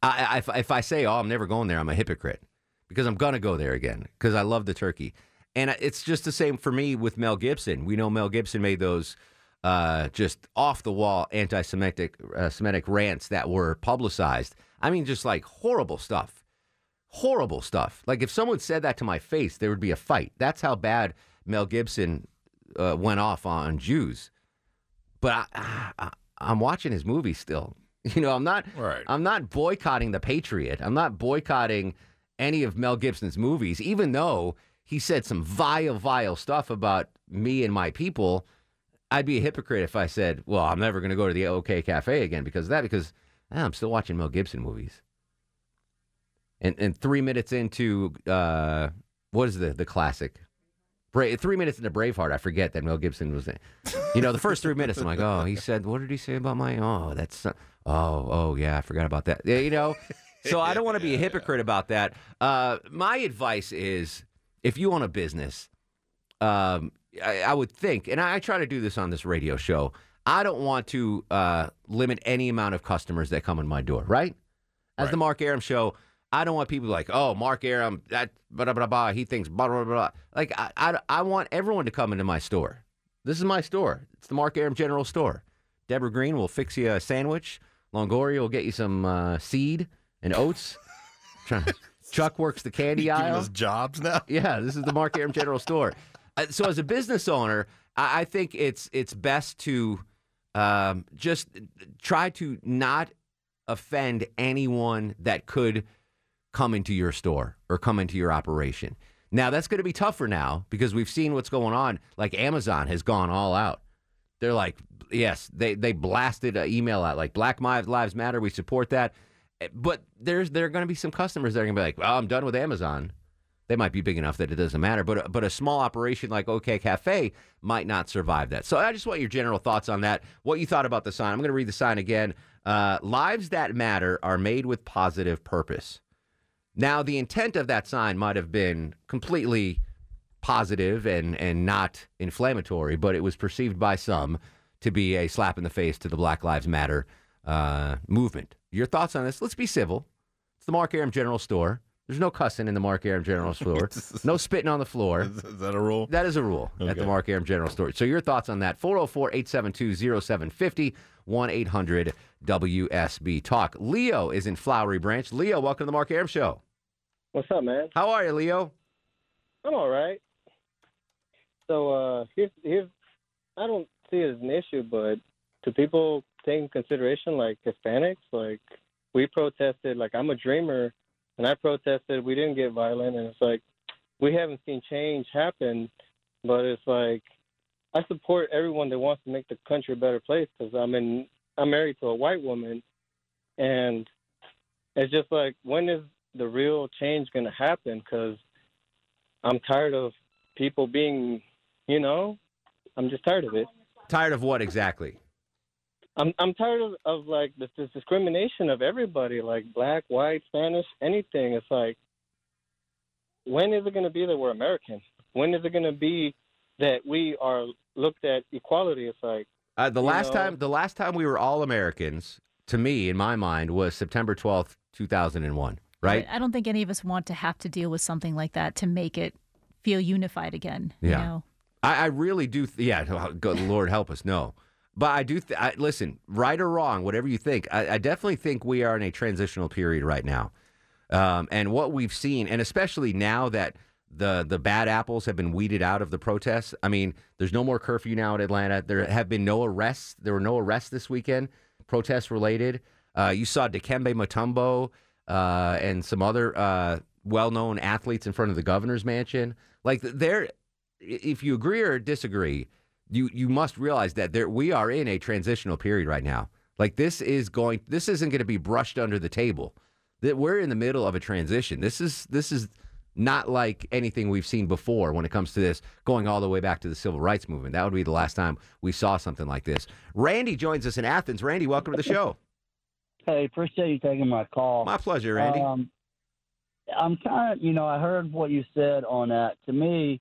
I, if, if I say, oh, I'm never going there, I'm a hypocrite because I'm going to go there again because I love the turkey. And it's just the same for me with Mel Gibson. We know Mel Gibson made those uh, just off-the-wall anti-Semitic uh, Semitic rants that were publicized. I mean, just like horrible stuff, horrible stuff. Like if someone said that to my face, there would be a fight. That's how bad Mel Gibson uh, went off on Jews. But I... I I'm watching his movie still. You know, I'm not right. I'm not boycotting The Patriot. I'm not boycotting any of Mel Gibson's movies, even though he said some vile, vile stuff about me and my people. I'd be a hypocrite if I said, well, I'm never going to go to the OK Cafe again because of that, because eh, I'm still watching Mel Gibson movies. And and three minutes into, uh, what is the, the classic? Bra- three minutes into Braveheart, I forget that Mel Gibson was in. You know, the first three minutes, I'm like, oh, he said, what did he say about my, oh, that's, oh, oh, yeah, I forgot about that. You know, so I don't want to be a hypocrite about that. Uh, my advice is, if you own a business, um, I, I would think, and I, I try to do this on this radio show, I don't want to uh, limit any amount of customers that come in my door, right? As right. The Mark Arum Show, I don't want people like, oh, Mark Arum, that blah, blah, blah, he thinks blah, blah, blah. Like, I, I, I want everyone to come into my store. This is my store. It's the Mark Arum General Store. Deborah Green will fix you a sandwich. Longoria will get you some uh, seed and oats. Chuck works the candy aisle. You're giving us jobs now? Yeah, this is the Mark Arum General Store. Uh, so as a business owner, I, I think it's it's best to um, just try to not offend anyone that could come into your store or come into your operation. Now, that's going to be tougher now because we've seen what's going on. Like Amazon has gone all out. They're like, yes, they, they blasted an email out like Black Lives Matter. We support that. But there's there are going to be some customers that are going to be like, well, I'm done with Amazon. They might be big enough that it doesn't matter. But, but a small operation like OK Cafe might not survive that. So I just want your general thoughts on that, what you thought about the sign. I'm going to read the sign again. Uh, Lives that matter are made with positive purpose. Now, the intent of that sign might have been completely positive and, and not inflammatory, but it was perceived by some to be a slap in the face to the Black Lives Matter uh, movement. Your thoughts on this? Let's be civil. It's the Mark Arum General Store. There's no cussing in the Mark Arum General Store. No spitting on the floor. Is that a rule? That is a rule okay. At the Mark Arum General Store. So your thoughts on that? four oh four, eight seven two, oh seven five oh, one eight hundred W S B Talk. Leo is in Flowery Branch. Leo, welcome to the Mark Arum Show. What's up, man? How are you, Leo? I'm all right. So uh, here's, here's, I don't see it as an issue, but do people take in consideration, like, Hispanics? Like, we protested, like, I'm a dreamer, and I protested. We didn't get violent, and it's like we haven't seen change happen, but it's like I support everyone that wants to make the country a better place because I'm in, I'm married to a white woman, and it's just like, when is the real change going to happen? Because I'm tired of people being, you know, I'm just tired of it. Tired of what exactly? I'm I'm tired of, of like this, this discrimination of everybody, like black, white, Spanish, anything. It's like, when is it going to be that we're American? When is it going to be that we are looked at equality? It's like uh, the last know, time the last time we were all Americans, to me, in my mind, was September twelfth, two thousand one. Right? I don't think any of us want to have to deal with something like that to make it feel unified again. Yeah, you know? I, I really do. Th- yeah, God, Lord help us. No. But I do, th- I, listen, right or wrong, whatever you think, I, I definitely think we are in a transitional period right now. Um, and what we've seen, and especially now that the the bad apples have been weeded out of the protests. I mean, there's no more curfew now in Atlanta. There have been no arrests. There were no arrests this weekend, protest related. Uh, you saw Dikembe Mutombo uh, and some other uh, well-known athletes in front of the governor's mansion. Like, there, if you agree or disagree, You you must realize that there we are in a transitional period right now. Like this is going, this isn't going to be brushed under the table. That we're in the middle of a transition. This is this is not like anything we've seen before when it comes to this, going all the way back to the civil rights movement. That would be the last time we saw something like this. Randy joins us in Athens. Randy, welcome to the show. Hey, appreciate you taking my call. My pleasure, Randy. Um, I'm kind of, you know, I heard what you said on that. To me,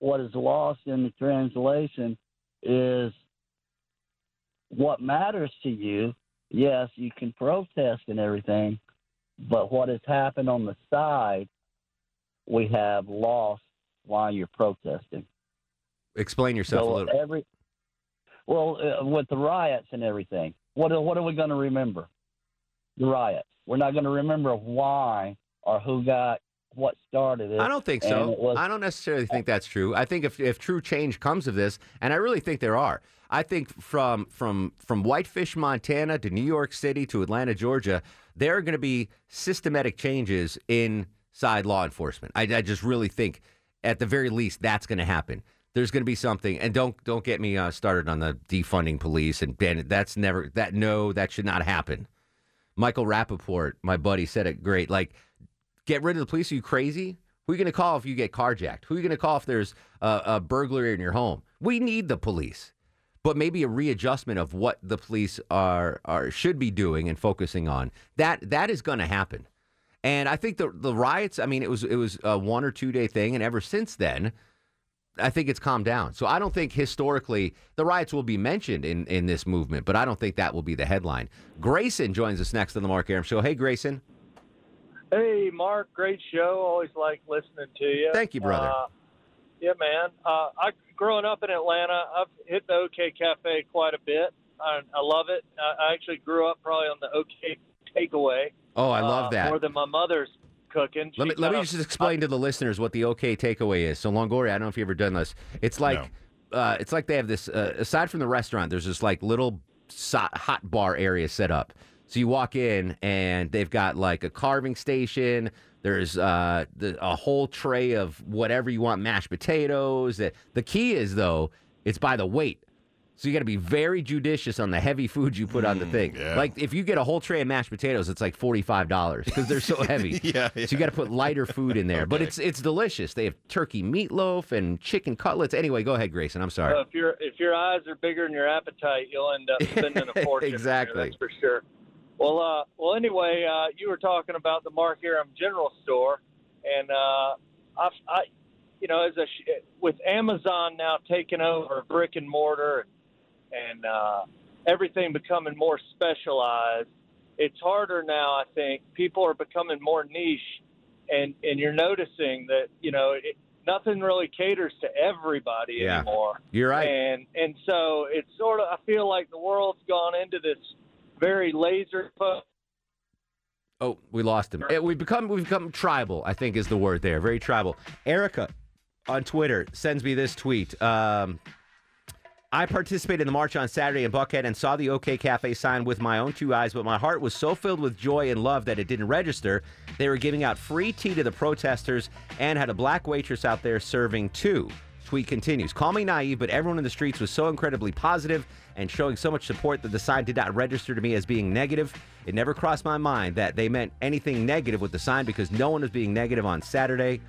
what is lost in the translation is what matters to you. Yes, you can protest and everything, but what has happened on the side, we have lost while you're protesting. Explain yourself so a little. Every, well, uh, with the riots and everything, what are, what are we going to remember? The riots. We're not going to remember why or who got what started it. I don't think so. Was- I don't necessarily think that's true. I think if if true change comes of this, and I really think there are, I think from from from Whitefish, Montana to New York City to Atlanta, Georgia, there are going to be systematic changes inside law enforcement. I, I just really think at the very least that's going to happen. There's going to be something, and don't don't get me uh, started on the defunding police, and, and that's never, that, no, that should not happen. Michael Rappaport, my buddy, said it great, like, get rid of the police? Are you crazy? Who are you going to call if you get carjacked? Who are you going to call if there's a, a burglary in your home? We need the police, but maybe a readjustment of what the police are, are should be doing and focusing on. That that is going to happen. And I think the the riots, I mean, it was it was a one or two day thing, and ever since then, I think it's calmed down. So I don't think historically the riots will be mentioned in, in this movement, but I don't think that will be the headline. Grayson joins us next on the Mark Arum Show. Hey, Grayson. Hey, Mark, great show. Always like listening to you. Thank you, brother. Uh, yeah, man. Uh, I growing up in Atlanta, I've hit the OK Cafe quite a bit. I, I love it. I, I actually grew up probably on the OK Takeaway. Oh, I love uh, that. More than my mother's cooking. She let me, let me just explain I, to the listeners what the OK Takeaway is. So, Longoria, I don't know if you've ever done this. It's like no. uh, it's like they have this, uh, aside from the restaurant, there's this like little hot bar area set up. So you walk in, and they've got, like, a carving station. There's uh, the, a whole tray of whatever you want, mashed potatoes. The key is, though, it's by the weight. So you got to be very judicious on the heavy food you put on the thing. Yeah. Like, if you get a whole tray of mashed potatoes, it's like forty-five dollars because they're so heavy. yeah, yeah. So you got to put lighter food in there. Okay. But it's it's delicious. They have turkey meatloaf and chicken cutlets. Anyway, go ahead, Grayson. I'm sorry. So if, you're, if your eyes are bigger than your appetite, you'll end up spending a fortune. Exactly. There, that's for sure. Well, uh, well. Anyway, uh, you were talking about the Mark Arum General Store, and uh, I, I, you know, as a with Amazon now taking over brick and mortar, and uh, everything becoming more specialized, it's harder now. I think people are becoming more niche, and, and you're noticing that you know it, nothing really caters to everybody yeah, anymore. You're right, and and so it's sort of I feel like the world's gone into this. Very laser. Oh, we lost him. We've become we've become tribal, I think is the word there. Very tribal. Erica on Twitter sends me this tweet. Um, I participated in the march on Saturday in Buckhead and saw the OK Cafe sign with my own two eyes, but my heart was so filled with joy and love that it didn't register. They were giving out free tea to the protesters and had a black waitress out there serving too. Tweet continues, call me naive, but everyone in the streets was so incredibly positive and showing so much support that the sign did not register to me as being negative. It never crossed my mind that they meant anything negative with the sign because no one was being negative on Saturday.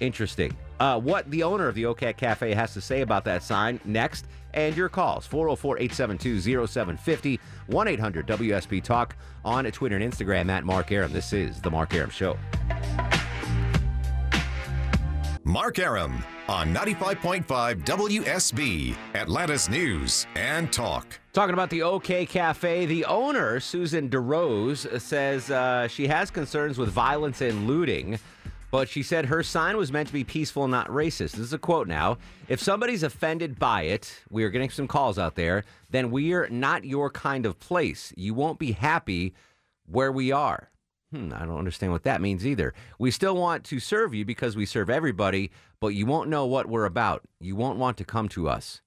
Interesting. Uh, what the owner of the OK Cafe has to say about that sign next, and your calls, four oh four, eight seven two, oh seven five oh, one eight hundred W S B Talk on Twitter and Instagram at Mark Arum. This is The Mark Arum Show. Mark Arum on ninety-five point five W S B, Atlantis News and Talk. Talking about the OK Cafe, the owner, Susan DeRose, says uh, she has concerns with violence and looting, but she said her sign was meant to be peaceful, not racist. This is a quote now. If somebody's offended by it, we are getting some calls out there, then we are not your kind of place. You won't be happy where we are. Hmm, I don't understand what that means either. We still want to serve you because we serve everybody, but you won't know what we're about. You won't want to come to us.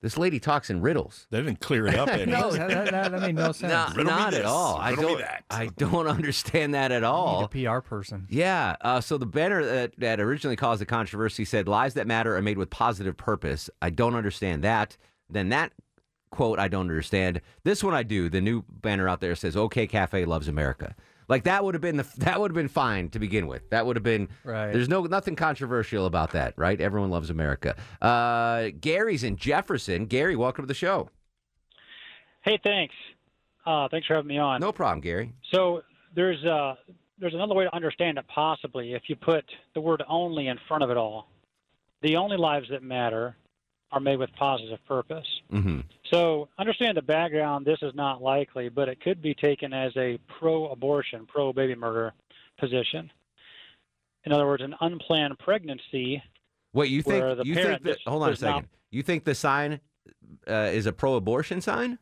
This lady talks in riddles. They didn't clear it up any. No, that, that, that made no sense. Nah, riddle not me this. At all. I don't, that. I don't understand that at all. You need a P R person. Yeah. Uh, so the banner that, that originally caused the controversy said, lies that matter are made with positive purpose. I don't understand that. Then that quote, I don't understand. This one I do. The new banner out there says, OK Cafe loves America. Like, that would have been the, that would have been fine to begin with. That would have been, right. There's no nothing controversial about that, right? Everyone loves America. Uh, Gary's in Jefferson. Gary, welcome to the show. Hey, thanks. Uh, thanks for having me on. No problem, Gary. So there's uh, there's another way to understand it, possibly, if you put the word only in front of it all. The only lives that matter are made with positive purpose. Mm-hmm. So understand the background, this is not likely, but it could be taken as a pro-abortion, pro-baby murder position. In other words, an unplanned pregnancy. Wait, you think, where the you parent think the, hold on a second. Not, you think the sign uh, is a pro-abortion sign?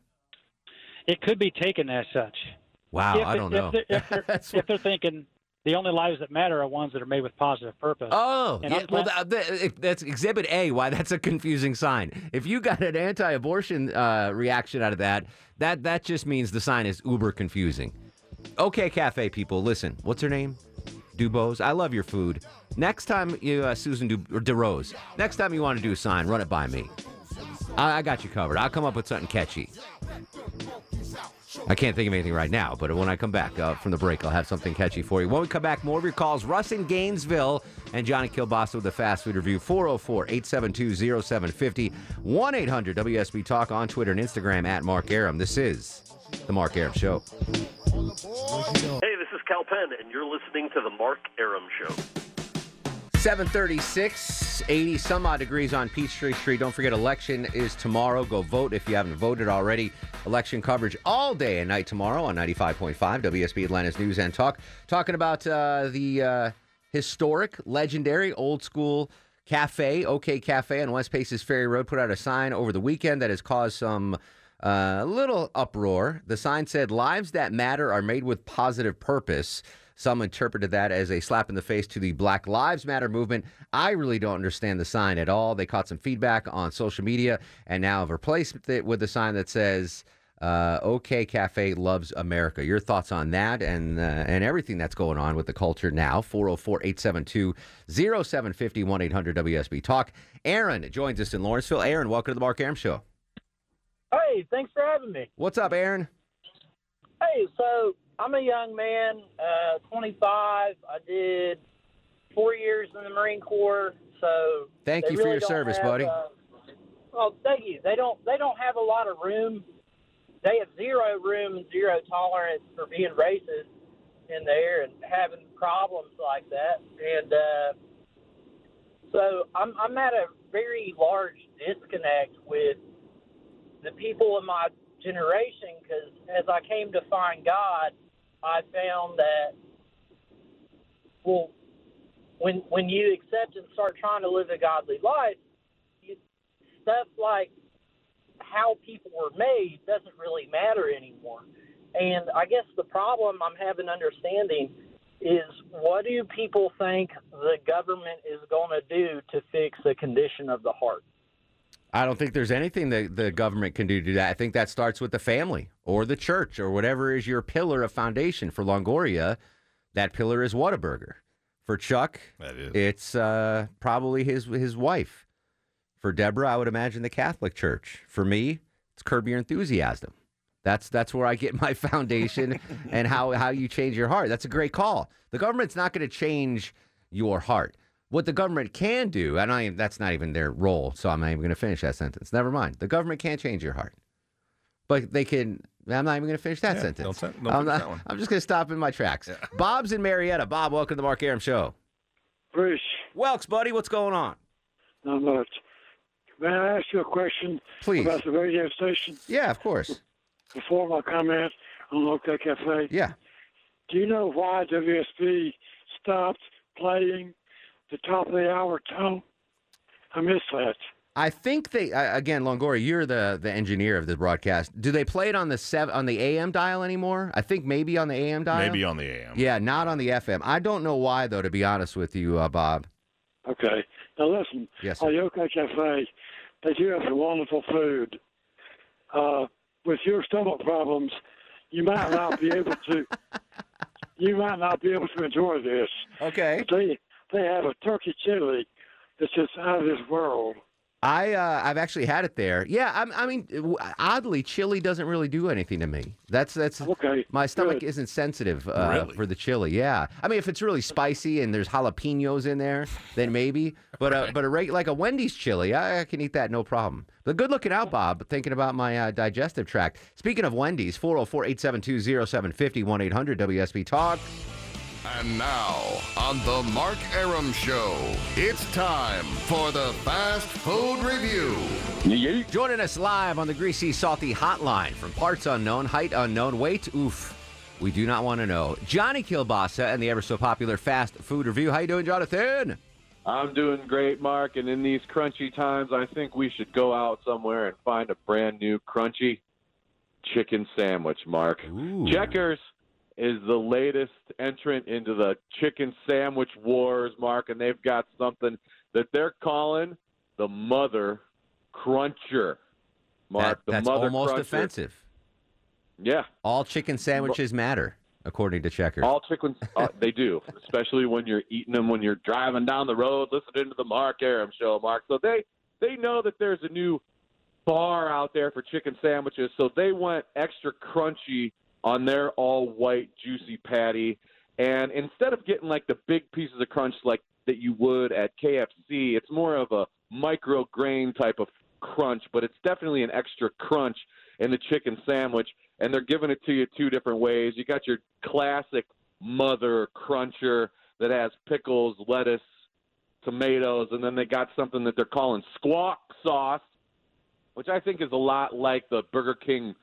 It could be taken as such. Wow, if I it, don't if know. They're, if, they're, if what... they're thinking... The only lives that matter are ones that are made with positive purpose. Oh, yeah, well, th th that's Exhibit A, why that's a confusing sign. If you got an anti-abortion uh, reaction out of that, that, that just means the sign is uber confusing. OK Cafe people, listen, what's her name? Dubose, I love your food. Next time, you, uh, Susan du or DeRose, next time you want to do a sign, run it by me. I, I got you covered. I'll come up with something catchy. I can't think of anything right now, but when I come back uh, from the break, I'll have something catchy for you. When we come back, more of your calls. Russ in Gainesville and Johnny Kielbasa with the Fast Food Review, four oh four, eight seven two, oh seven five oh, one eight hundred W S B Talk on Twitter and Instagram at Mark Arum. This is The Mark Arum Show. Hey, this is Cal Penn, and you're listening to The Mark Arum Show. seven thirty-six, eighty-some-odd degrees on Peachtree Street. Don't forget, election is tomorrow. Go vote if you haven't voted already. Election coverage all day and night tomorrow on ninety-five point five W S B Atlanta's News and Talk. Talking about uh, the uh, historic, legendary, old-school cafe, OK Cafe on West Paces Ferry Road, put out a sign over the weekend that has caused some uh, little uproar. The sign said, lives that matter are made with positive purpose. Some interpreted that as a slap in the face to the Black Lives Matter movement. I really don't understand the sign at all. They caught some feedback on social media and now have replaced it with a sign that says, uh, OK Cafe loves America. Your thoughts on that and uh, and everything that's going on with the culture now, four oh four, eight seven two, oh seven five oh, one eight hundred W S B Talk. Aaron joins us in Lawrenceville. Aaron, welcome to the Mark Arum Show. Hey, thanks for having me. What's up, Aaron? Hey, so... I'm a young man, uh, twenty-five. I did four years in the Marine Corps, so thank you for your service, buddy. Uh, well, thank you. They don't they don't have a lot of room. They have zero room and zero tolerance for being racist in there and having problems like that. And uh, so I'm I'm at a very large disconnect with the people in my generation, because as I came to find God, I found that, well, when when you accept and start trying to live a godly life, you, stuff like how people were made doesn't really matter anymore. And I guess the problem I'm having understanding is, what do people think the government is going to do to fix the condition of the heart? I don't think there's anything that the government can do to that. I think that starts with the family or the church or whatever is your pillar of foundation. For Longoria, that pillar is Whataburger. For Chuck, that is. it's uh, probably his his wife. For Deborah, I would imagine the Catholic Church. For me, it's Curb Your Enthusiasm. That's that's where I get my foundation and how, how you change your heart. That's a great call. The government's not going to change your heart. What the government can do, and I, that's not even their role, so I'm not even going to finish that sentence. Never mind. The government can't change your heart. But they can, I'm not even going to finish that yeah, sentence. Don't, don't I'm, finish not, that one. I'm just going to stop in my tracks. Yeah. Bob's in Marietta. Bob, welcome to the Mark Arum Show. Bruce. Welks, buddy, what's going on? Not much. May I ask you a question? Please. About the radio station? Yeah, of course. Before my comment on OK Cafe. Yeah. Do you know why W S B stopped playing the top of the hour tone? I missed that. I think they, again, Longoria, you're the, the engineer of the broadcast. Do they play it on the seven, on the A M dial anymore? I think maybe on the A M dial. Maybe on the A M. Yeah, not on the F M. I don't know why, though, to be honest with you, uh, Bob. Okay. Now, listen. Yes, sir. On the OK Cafe, they do have some wonderful food. Uh, with your stomach problems, you might not be able to You might not be able to enjoy this. Okay. They, they have a turkey chili that's just out of this world. I uh, I've actually had it there. Yeah, I, I mean, oddly, chili doesn't really do anything to me. That's that's okay, my stomach good. isn't sensitive uh, really? for the chili. Yeah, I mean, if it's really spicy and there's jalapenos in there, then maybe. But right. uh, but a reg- like a Wendy's chili, I, I can eat that no problem. But good looking out, Bob. Thinking about my uh, digestive tract. Speaking of Wendy's, four oh four, eight seven two, oh seven five oh, one eight hundred W S B Talk. And now, on the Mark Arum Show, it's time for the Fast Food Review. Yeah. Joining us live on the Greasy Salty Hotline from parts unknown, height unknown, weight, oof, we do not want to know. Johnny Kielbasa and the ever-so-popular Fast Food Review. How you doing, Jonathan? I'm doing great, Mark, and in these crunchy times, I think we should go out somewhere and find a brand-new crunchy chicken sandwich, Mark. Ooh. Checkers is the latest entrant into the chicken sandwich wars, Mark, and they've got something that they're calling the Mother Cruncher, Mark. That, the that's Mother almost Cruncher. offensive. Yeah. All chicken sandwiches matter, according to Checkers. All chicken, uh, they do, especially when you're eating them, when you're driving down the road, listening to the Mark Arum Show, Mark. So they, they know that there's a new bar out there for chicken sandwiches, so they went extra crunchy on their all-white juicy patty. And instead of getting, like, the big pieces of crunch like that you would at K F C, it's more of a micro-grain type of crunch, but it's definitely an extra crunch in the chicken sandwich, and they're giving it to you two different ways. You got your classic Mother Cruncher that has pickles, lettuce, tomatoes, and then they got something that they're calling squawk sauce, which I think is a lot like the Burger King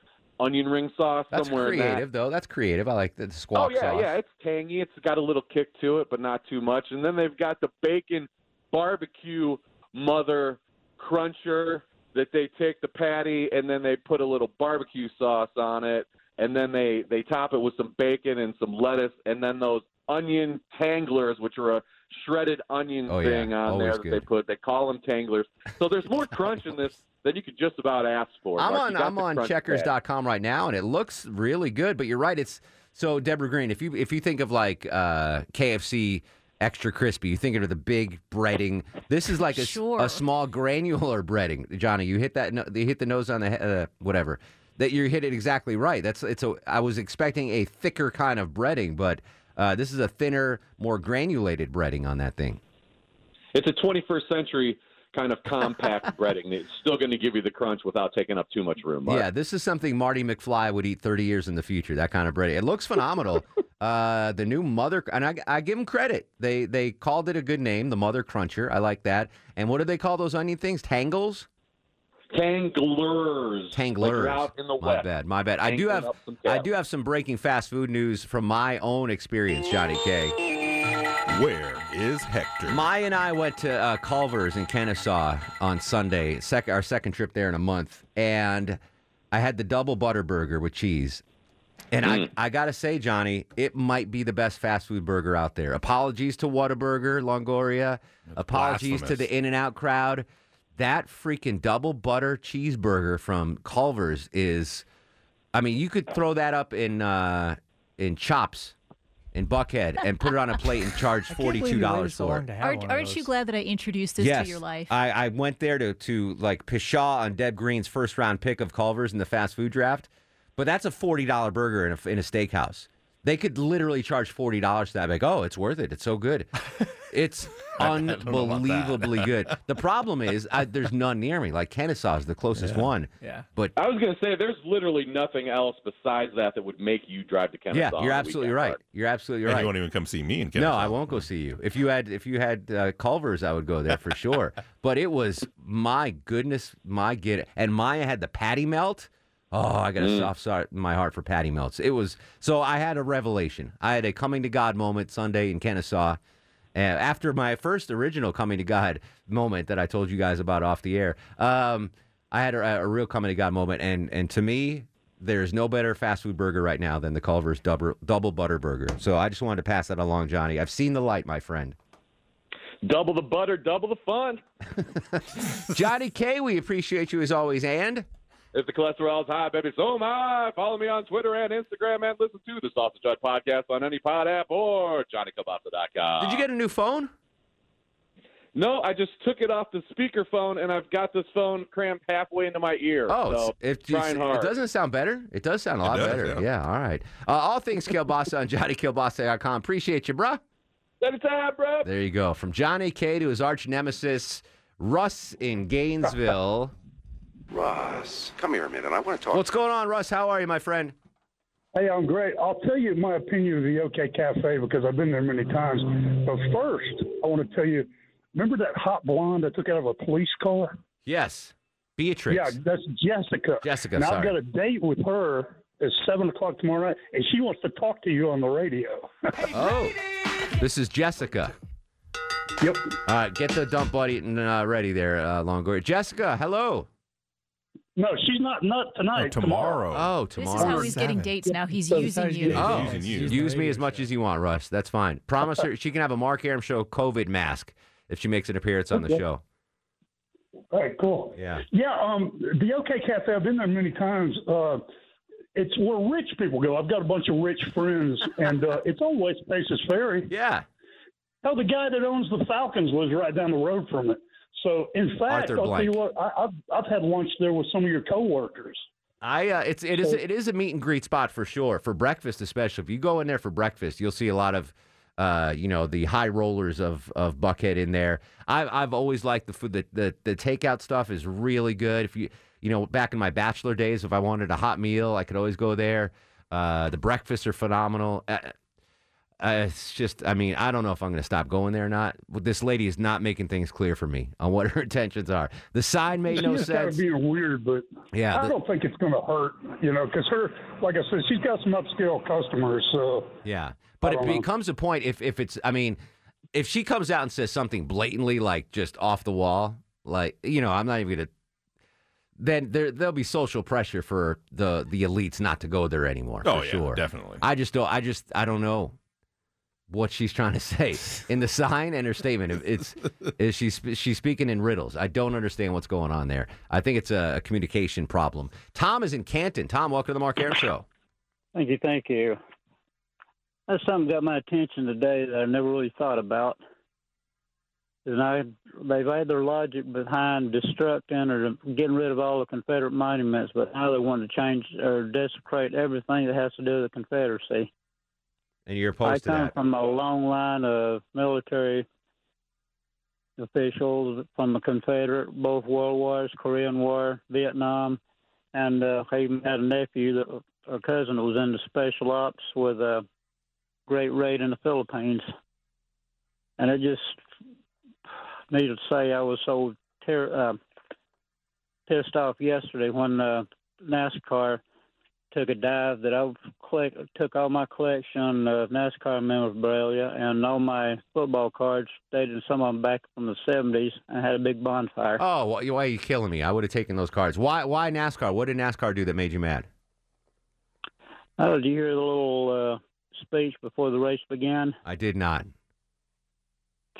onion ring sauce. That's somewhere creative, in that. though. That's creative. I like the squawk sauce. Oh, yeah, sauce. yeah. It's tangy. It's got a little kick to it, but not too much. And then they've got the bacon barbecue Mother Cruncher that they take the patty, and then they put a little barbecue sauce on it, and then they, they top it with some bacon and some lettuce, and then those onion tanglers, which are a shredded onion oh, thing yeah. on Always there that good. they put. They call them tanglers. So there's more crunch in this than you could just about ask for. I'm Mark, on I'm on checkers dot com right now, and it looks really good. But you're right. It's so Deborah Green. If you if you think of like uh, K F C extra crispy, you think of the big breading. This is like a, sure. a small granular breading. Johnny, you hit that. You hit the nose on the uh, whatever. That you hit it exactly right. That's it's a. I was expecting a thicker kind of breading, but Uh, this is a thinner, more granulated breading on that thing. It's a twenty-first century kind of compact breading. It's still going to give you the crunch without taking up too much room, Mark. Yeah, this is something Marty McFly would eat thirty years in the future, that kind of breading. It looks phenomenal. uh, the new Mother, and I, I give them credit. They they called it a good name, the Mother Cruncher. I like that. And what do they call those onion things? Tangles? Tanglers. Tanglers. Like out in the my west. bad. My bad. Tangling I do have I do have some breaking fast food news from my own experience, Johnny K. Where is Hector? Maya and I went to uh, Culver's in Kennesaw on Sunday, sec- our second trip there in a month, and I had the double butter burger with cheese. And mm. I, I got to say, Johnny, it might be the best fast food burger out there. Apologies to Whataburger, Longoria. That's apologies blasphemous. to the In-N-Out crowd. That freaking double butter cheeseburger from Culver's is, I mean, you could throw that up in uh, in Chops in Buckhead and put it on a plate and charged forty-two dollars for it. Aren't, aren't you glad that I introduced this yes, to your life? I, I went there to, to like Pshaw on Deb Green's first round pick of Culver's in the fast food draft, but that's a forty dollar burger in a, in a steakhouse. They could literally charge forty dollars to that. Like, oh, it's worth it. It's so good. It's unbelievably good. The problem is I, there's none near me. Like Kennesaw is the closest yeah. one. Yeah. But I was going to say there's literally nothing else besides that that would make you drive to Kennesaw. Yeah, you're absolutely right. Park. You're absolutely right. And you won't even come see me in Kennesaw. No, I won't go see you. If you had if you had uh, Culver's, I would go there for sure. But it was my goodness, my get it. And Maya had the patty melt. Oh, I got a mm. soft start in my heart for patty melts. It was so I had a revelation. I had a coming to God moment Sunday in Kennesaw, uh, after my first original coming to God moment that I told you guys about off the air. Um, I had a, a real coming to God moment, and and to me, there is no better fast food burger right now than the Culver's double double butter burger. So I just wanted to pass that along, Johnny. I've seen the light, my friend. Double the butter, double the fun. Johnny K, we appreciate you as always, and. If the cholesterol is high, baby, so am I. Follow me on Twitter and Instagram and listen to the Sausage Hut podcast on any pod app or johnny kielbasa dot com. Did you get a new phone? No, I just took it off the speakerphone, and I've got this phone crammed halfway into my ear. Oh, so if you, trying hard. It doesn't sound better? It does sound a lot does, better. Yeah. yeah, all right. Uh, all things Kielbasa on johnny kielbasa dot com. Appreciate you, bruh. Anytime, bruh. There you go. From Johnny K to his arch nemesis, Russ in Gainesville. Russ, come here a minute. I want to talk. What's going on, Russ? How are you, my friend? Hey, I'm great. I'll tell you my opinion of the OK Cafe because I've been there many times. But first, I want to tell you, remember that hot blonde I took out of a police car? Yes. Beatrix. Yeah, that's Jessica. Jessica, and sorry. I've got a date with her at seven o'clock tomorrow night, and she wants to talk to you on the radio. Oh, this is Jessica. Yep. All right, get the dump buddy uh, ready there, uh, Longoria. Jessica, hello. No, she's not. Not tonight. Oh, tomorrow. tomorrow. Oh, tomorrow. This is how he's getting dates now. He's so using you. Oh, using you. Use me as much as you want, Russ. That's fine. Promise her she can have a Mark Arum Show COVID mask if she makes an appearance on the okay. show. All right, cool. Yeah. Yeah. Um, the OK Cafe. I've been there many times. Uh, it's where rich people go. I've got a bunch of rich friends, and uh, it's on West Paces Ferry. Yeah. Hell, the guy that owns the Falcons lives right down the road from it. So, in fact, I'll tell you what, I, I've I've had lunch there with some of your coworkers. I uh, it's it so, is it is a meet and greet spot for sure for breakfast, especially if you go in there for breakfast, you'll see a lot of, uh, you know, the high rollers of of Buckhead in there. I've I've always liked the food. The, the the takeout stuff is really good. If you you know back in my bachelor days, if I wanted a hot meal, I could always go there. Uh, the breakfasts are phenomenal. Uh, Uh, it's just, I mean, I don't know if I'm going to stop going there or not. This lady is not making things clear for me on what her intentions are. The sign made she no sense. That would be weird, but yeah, I the, don't think it's going to hurt, you know, because her, like I said, she's got some upscale customers. So yeah, but it know. becomes a point if, if it's, I mean, if she comes out and says something blatantly, like just off the wall, like, you know, I'm not even going to. Then there, there'll be social pressure for the, the elites not to go there anymore. Oh, for yeah, sure. definitely. I just don't, I just, I don't know. What she's trying to say in the sign and her statement. It's is she's she's speaking in riddles. I don't understand what's going on there. I think it's a, a communication problem. Tom is in Canton. Tom, welcome to the Mark Arum Show. Thank you, thank you. That's something that got my attention today that I never really thought about. And I they've had their logic behind destructing or getting rid of all the Confederate monuments, but now they want to change or desecrate everything that has to do with the Confederacy. And you're opposed to that. I come from a long line of military officials from the Confederate, both World Wars, Korean War, Vietnam, and uh, I even had a nephew, that, a cousin that was into special ops with a great raid in the Philippines. And it just, needless to say, I was so ter- uh, pissed off yesterday when uh, NASCAR took a dive that I collect, took all my collection of NASCAR memorabilia and all my football cards, dated some of them back from the seventies, and had a big bonfire. Oh, why are you killing me? I would have taken those cards. Why Why NASCAR? What did NASCAR do that made you mad? Oh, did you hear the little uh, speech before the race began? I did not.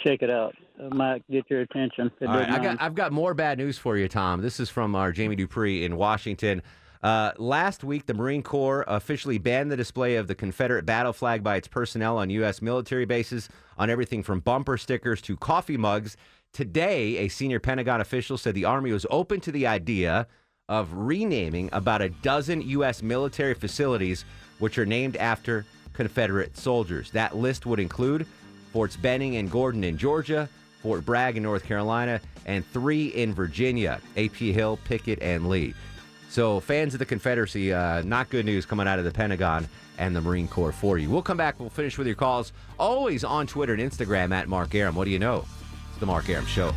Check it out. It might get your attention. All right, I got, I've got more bad news for you, Tom. This is from our Jamie Dupree in Washington. Uh, last week, the Marine Corps officially banned the display of the Confederate battle flag by its personnel on U S military bases, on everything from bumper stickers to coffee mugs. Today, a senior Pentagon official said the Army was open to the idea of renaming about a dozen U S military facilities which are named after Confederate soldiers. That list would include Forts Benning and Gordon in Georgia, Fort Bragg in North Carolina, and three in Virginia, A P Hill, Pickett, and Lee. So fans of the Confederacy, uh, not good news coming out of the Pentagon and the Marine Corps for you. We'll come back. We'll finish with your calls. Always on Twitter and Instagram at Mark Arum. What do you know? It's the Mark Arum Show.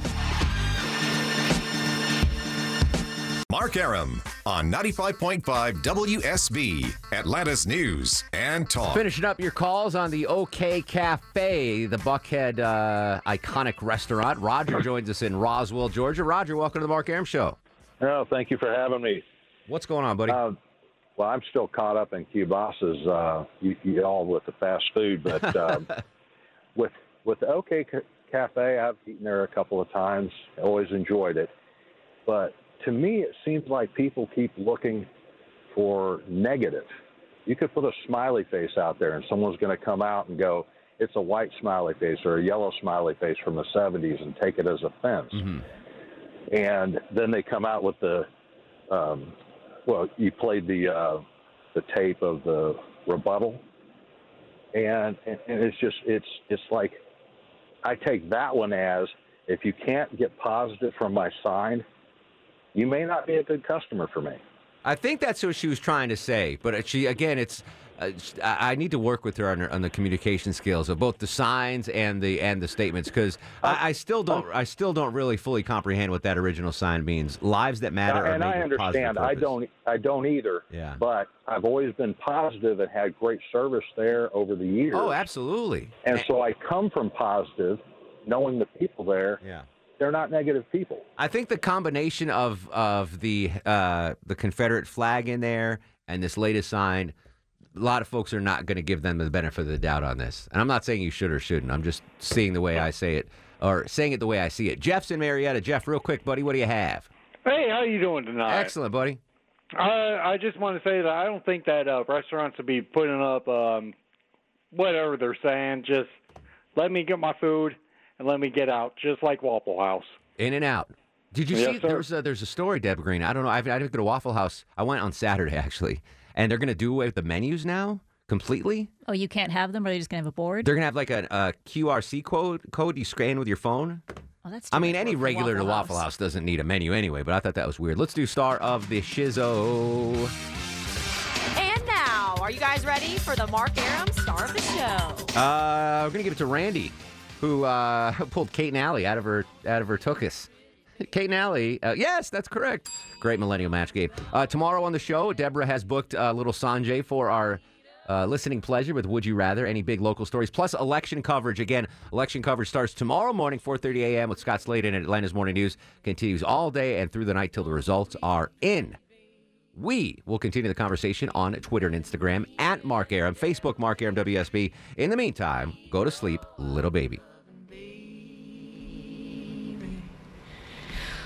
Mark Arum on ninety-five point five W S B, Atlanta's News and Talk. Finishing up your calls on the OK Cafe, the Buckhead uh, iconic restaurant. Roger joins us in Roswell, Georgia. Roger, welcome to the Mark Arum Show. Oh, thank you for having me. What's going on, buddy? Uh, well, I'm still caught up in Kielbasa's, uh, you, you all with the fast food, but um, with with OK Cafe, I've eaten there a couple of times. I always enjoyed it, but to me, it seems like people keep looking for negative. You could put a smiley face out there, and someone's going to come out and go, it's a white smiley face or a yellow smiley face from the seventies and take it as offense. Mm-hmm. And then they come out with the, um, well, you played the uh, the tape of the rebuttal. And, and it's just, it's it's like, I take that one as, if you can't get positive from my sign, you may not be a good customer for me. I think that's what she was trying to say. But she, again, it's uh, I need to work with her on, her on the communication skills of both the signs and the and the statements, because uh, I, I still don't uh, I still don't really fully comprehend what that original sign means. Lives that matter. And, are and I understand. I don't. I don't either. Yeah. But I've always been positive and had great service there over the years. Oh, absolutely. And, and so I come from positive, knowing the people there. Yeah. They're not negative people. I think the combination of of the uh, the Confederate flag in there and this latest sign, a lot of folks are not going to give them the benefit of the doubt on this. And I'm not saying you should or shouldn't. I'm just seeing the way I say it, or saying it the way I see it. Jeff's in Marietta. Jeff, real quick, buddy, what do you have? Hey, how you doing tonight? Excellent, buddy. Uh, I just want to say that I don't think that uh, restaurants should be putting up um, whatever they're saying. Just let me get my food. Let me get out, just like Waffle House. In and out. Did you yes, see? There's a, there's a story, Deborah Green. I don't know. I've, I didn't go to Waffle House. I went on Saturday, actually. And they're going to do away with the menus now completely. Oh, you can't have them? Or are they just going to have a board? They're going to have like a, a Q R C code, code you scan with your phone. Oh, that's I mean, any regular Waffle to Waffle House. House doesn't need a menu anyway, but I thought that was weird. Let's do Star of the Shizzo. And now, are you guys ready for the Mark Arum Star of the Show? Uh, we're going to give it to Randy, who uh, pulled Kate and Allie out of her out of her tuchus. Kate and Allie, uh, yes, that's correct. Great millennial match game. Uh, tomorrow on the show, Deborah has booked uh, little Sanjay for our uh, listening pleasure with Would You Rather, any big local stories, plus election coverage. Again, election coverage starts tomorrow morning, four thirty a m with Scott Slade in Atlanta's Morning News. Continues all day and through the night till the results are in. We will continue the conversation on Twitter and Instagram at Mark Arum, Facebook Mark Arum W S B. In the meantime, go to sleep, little baby.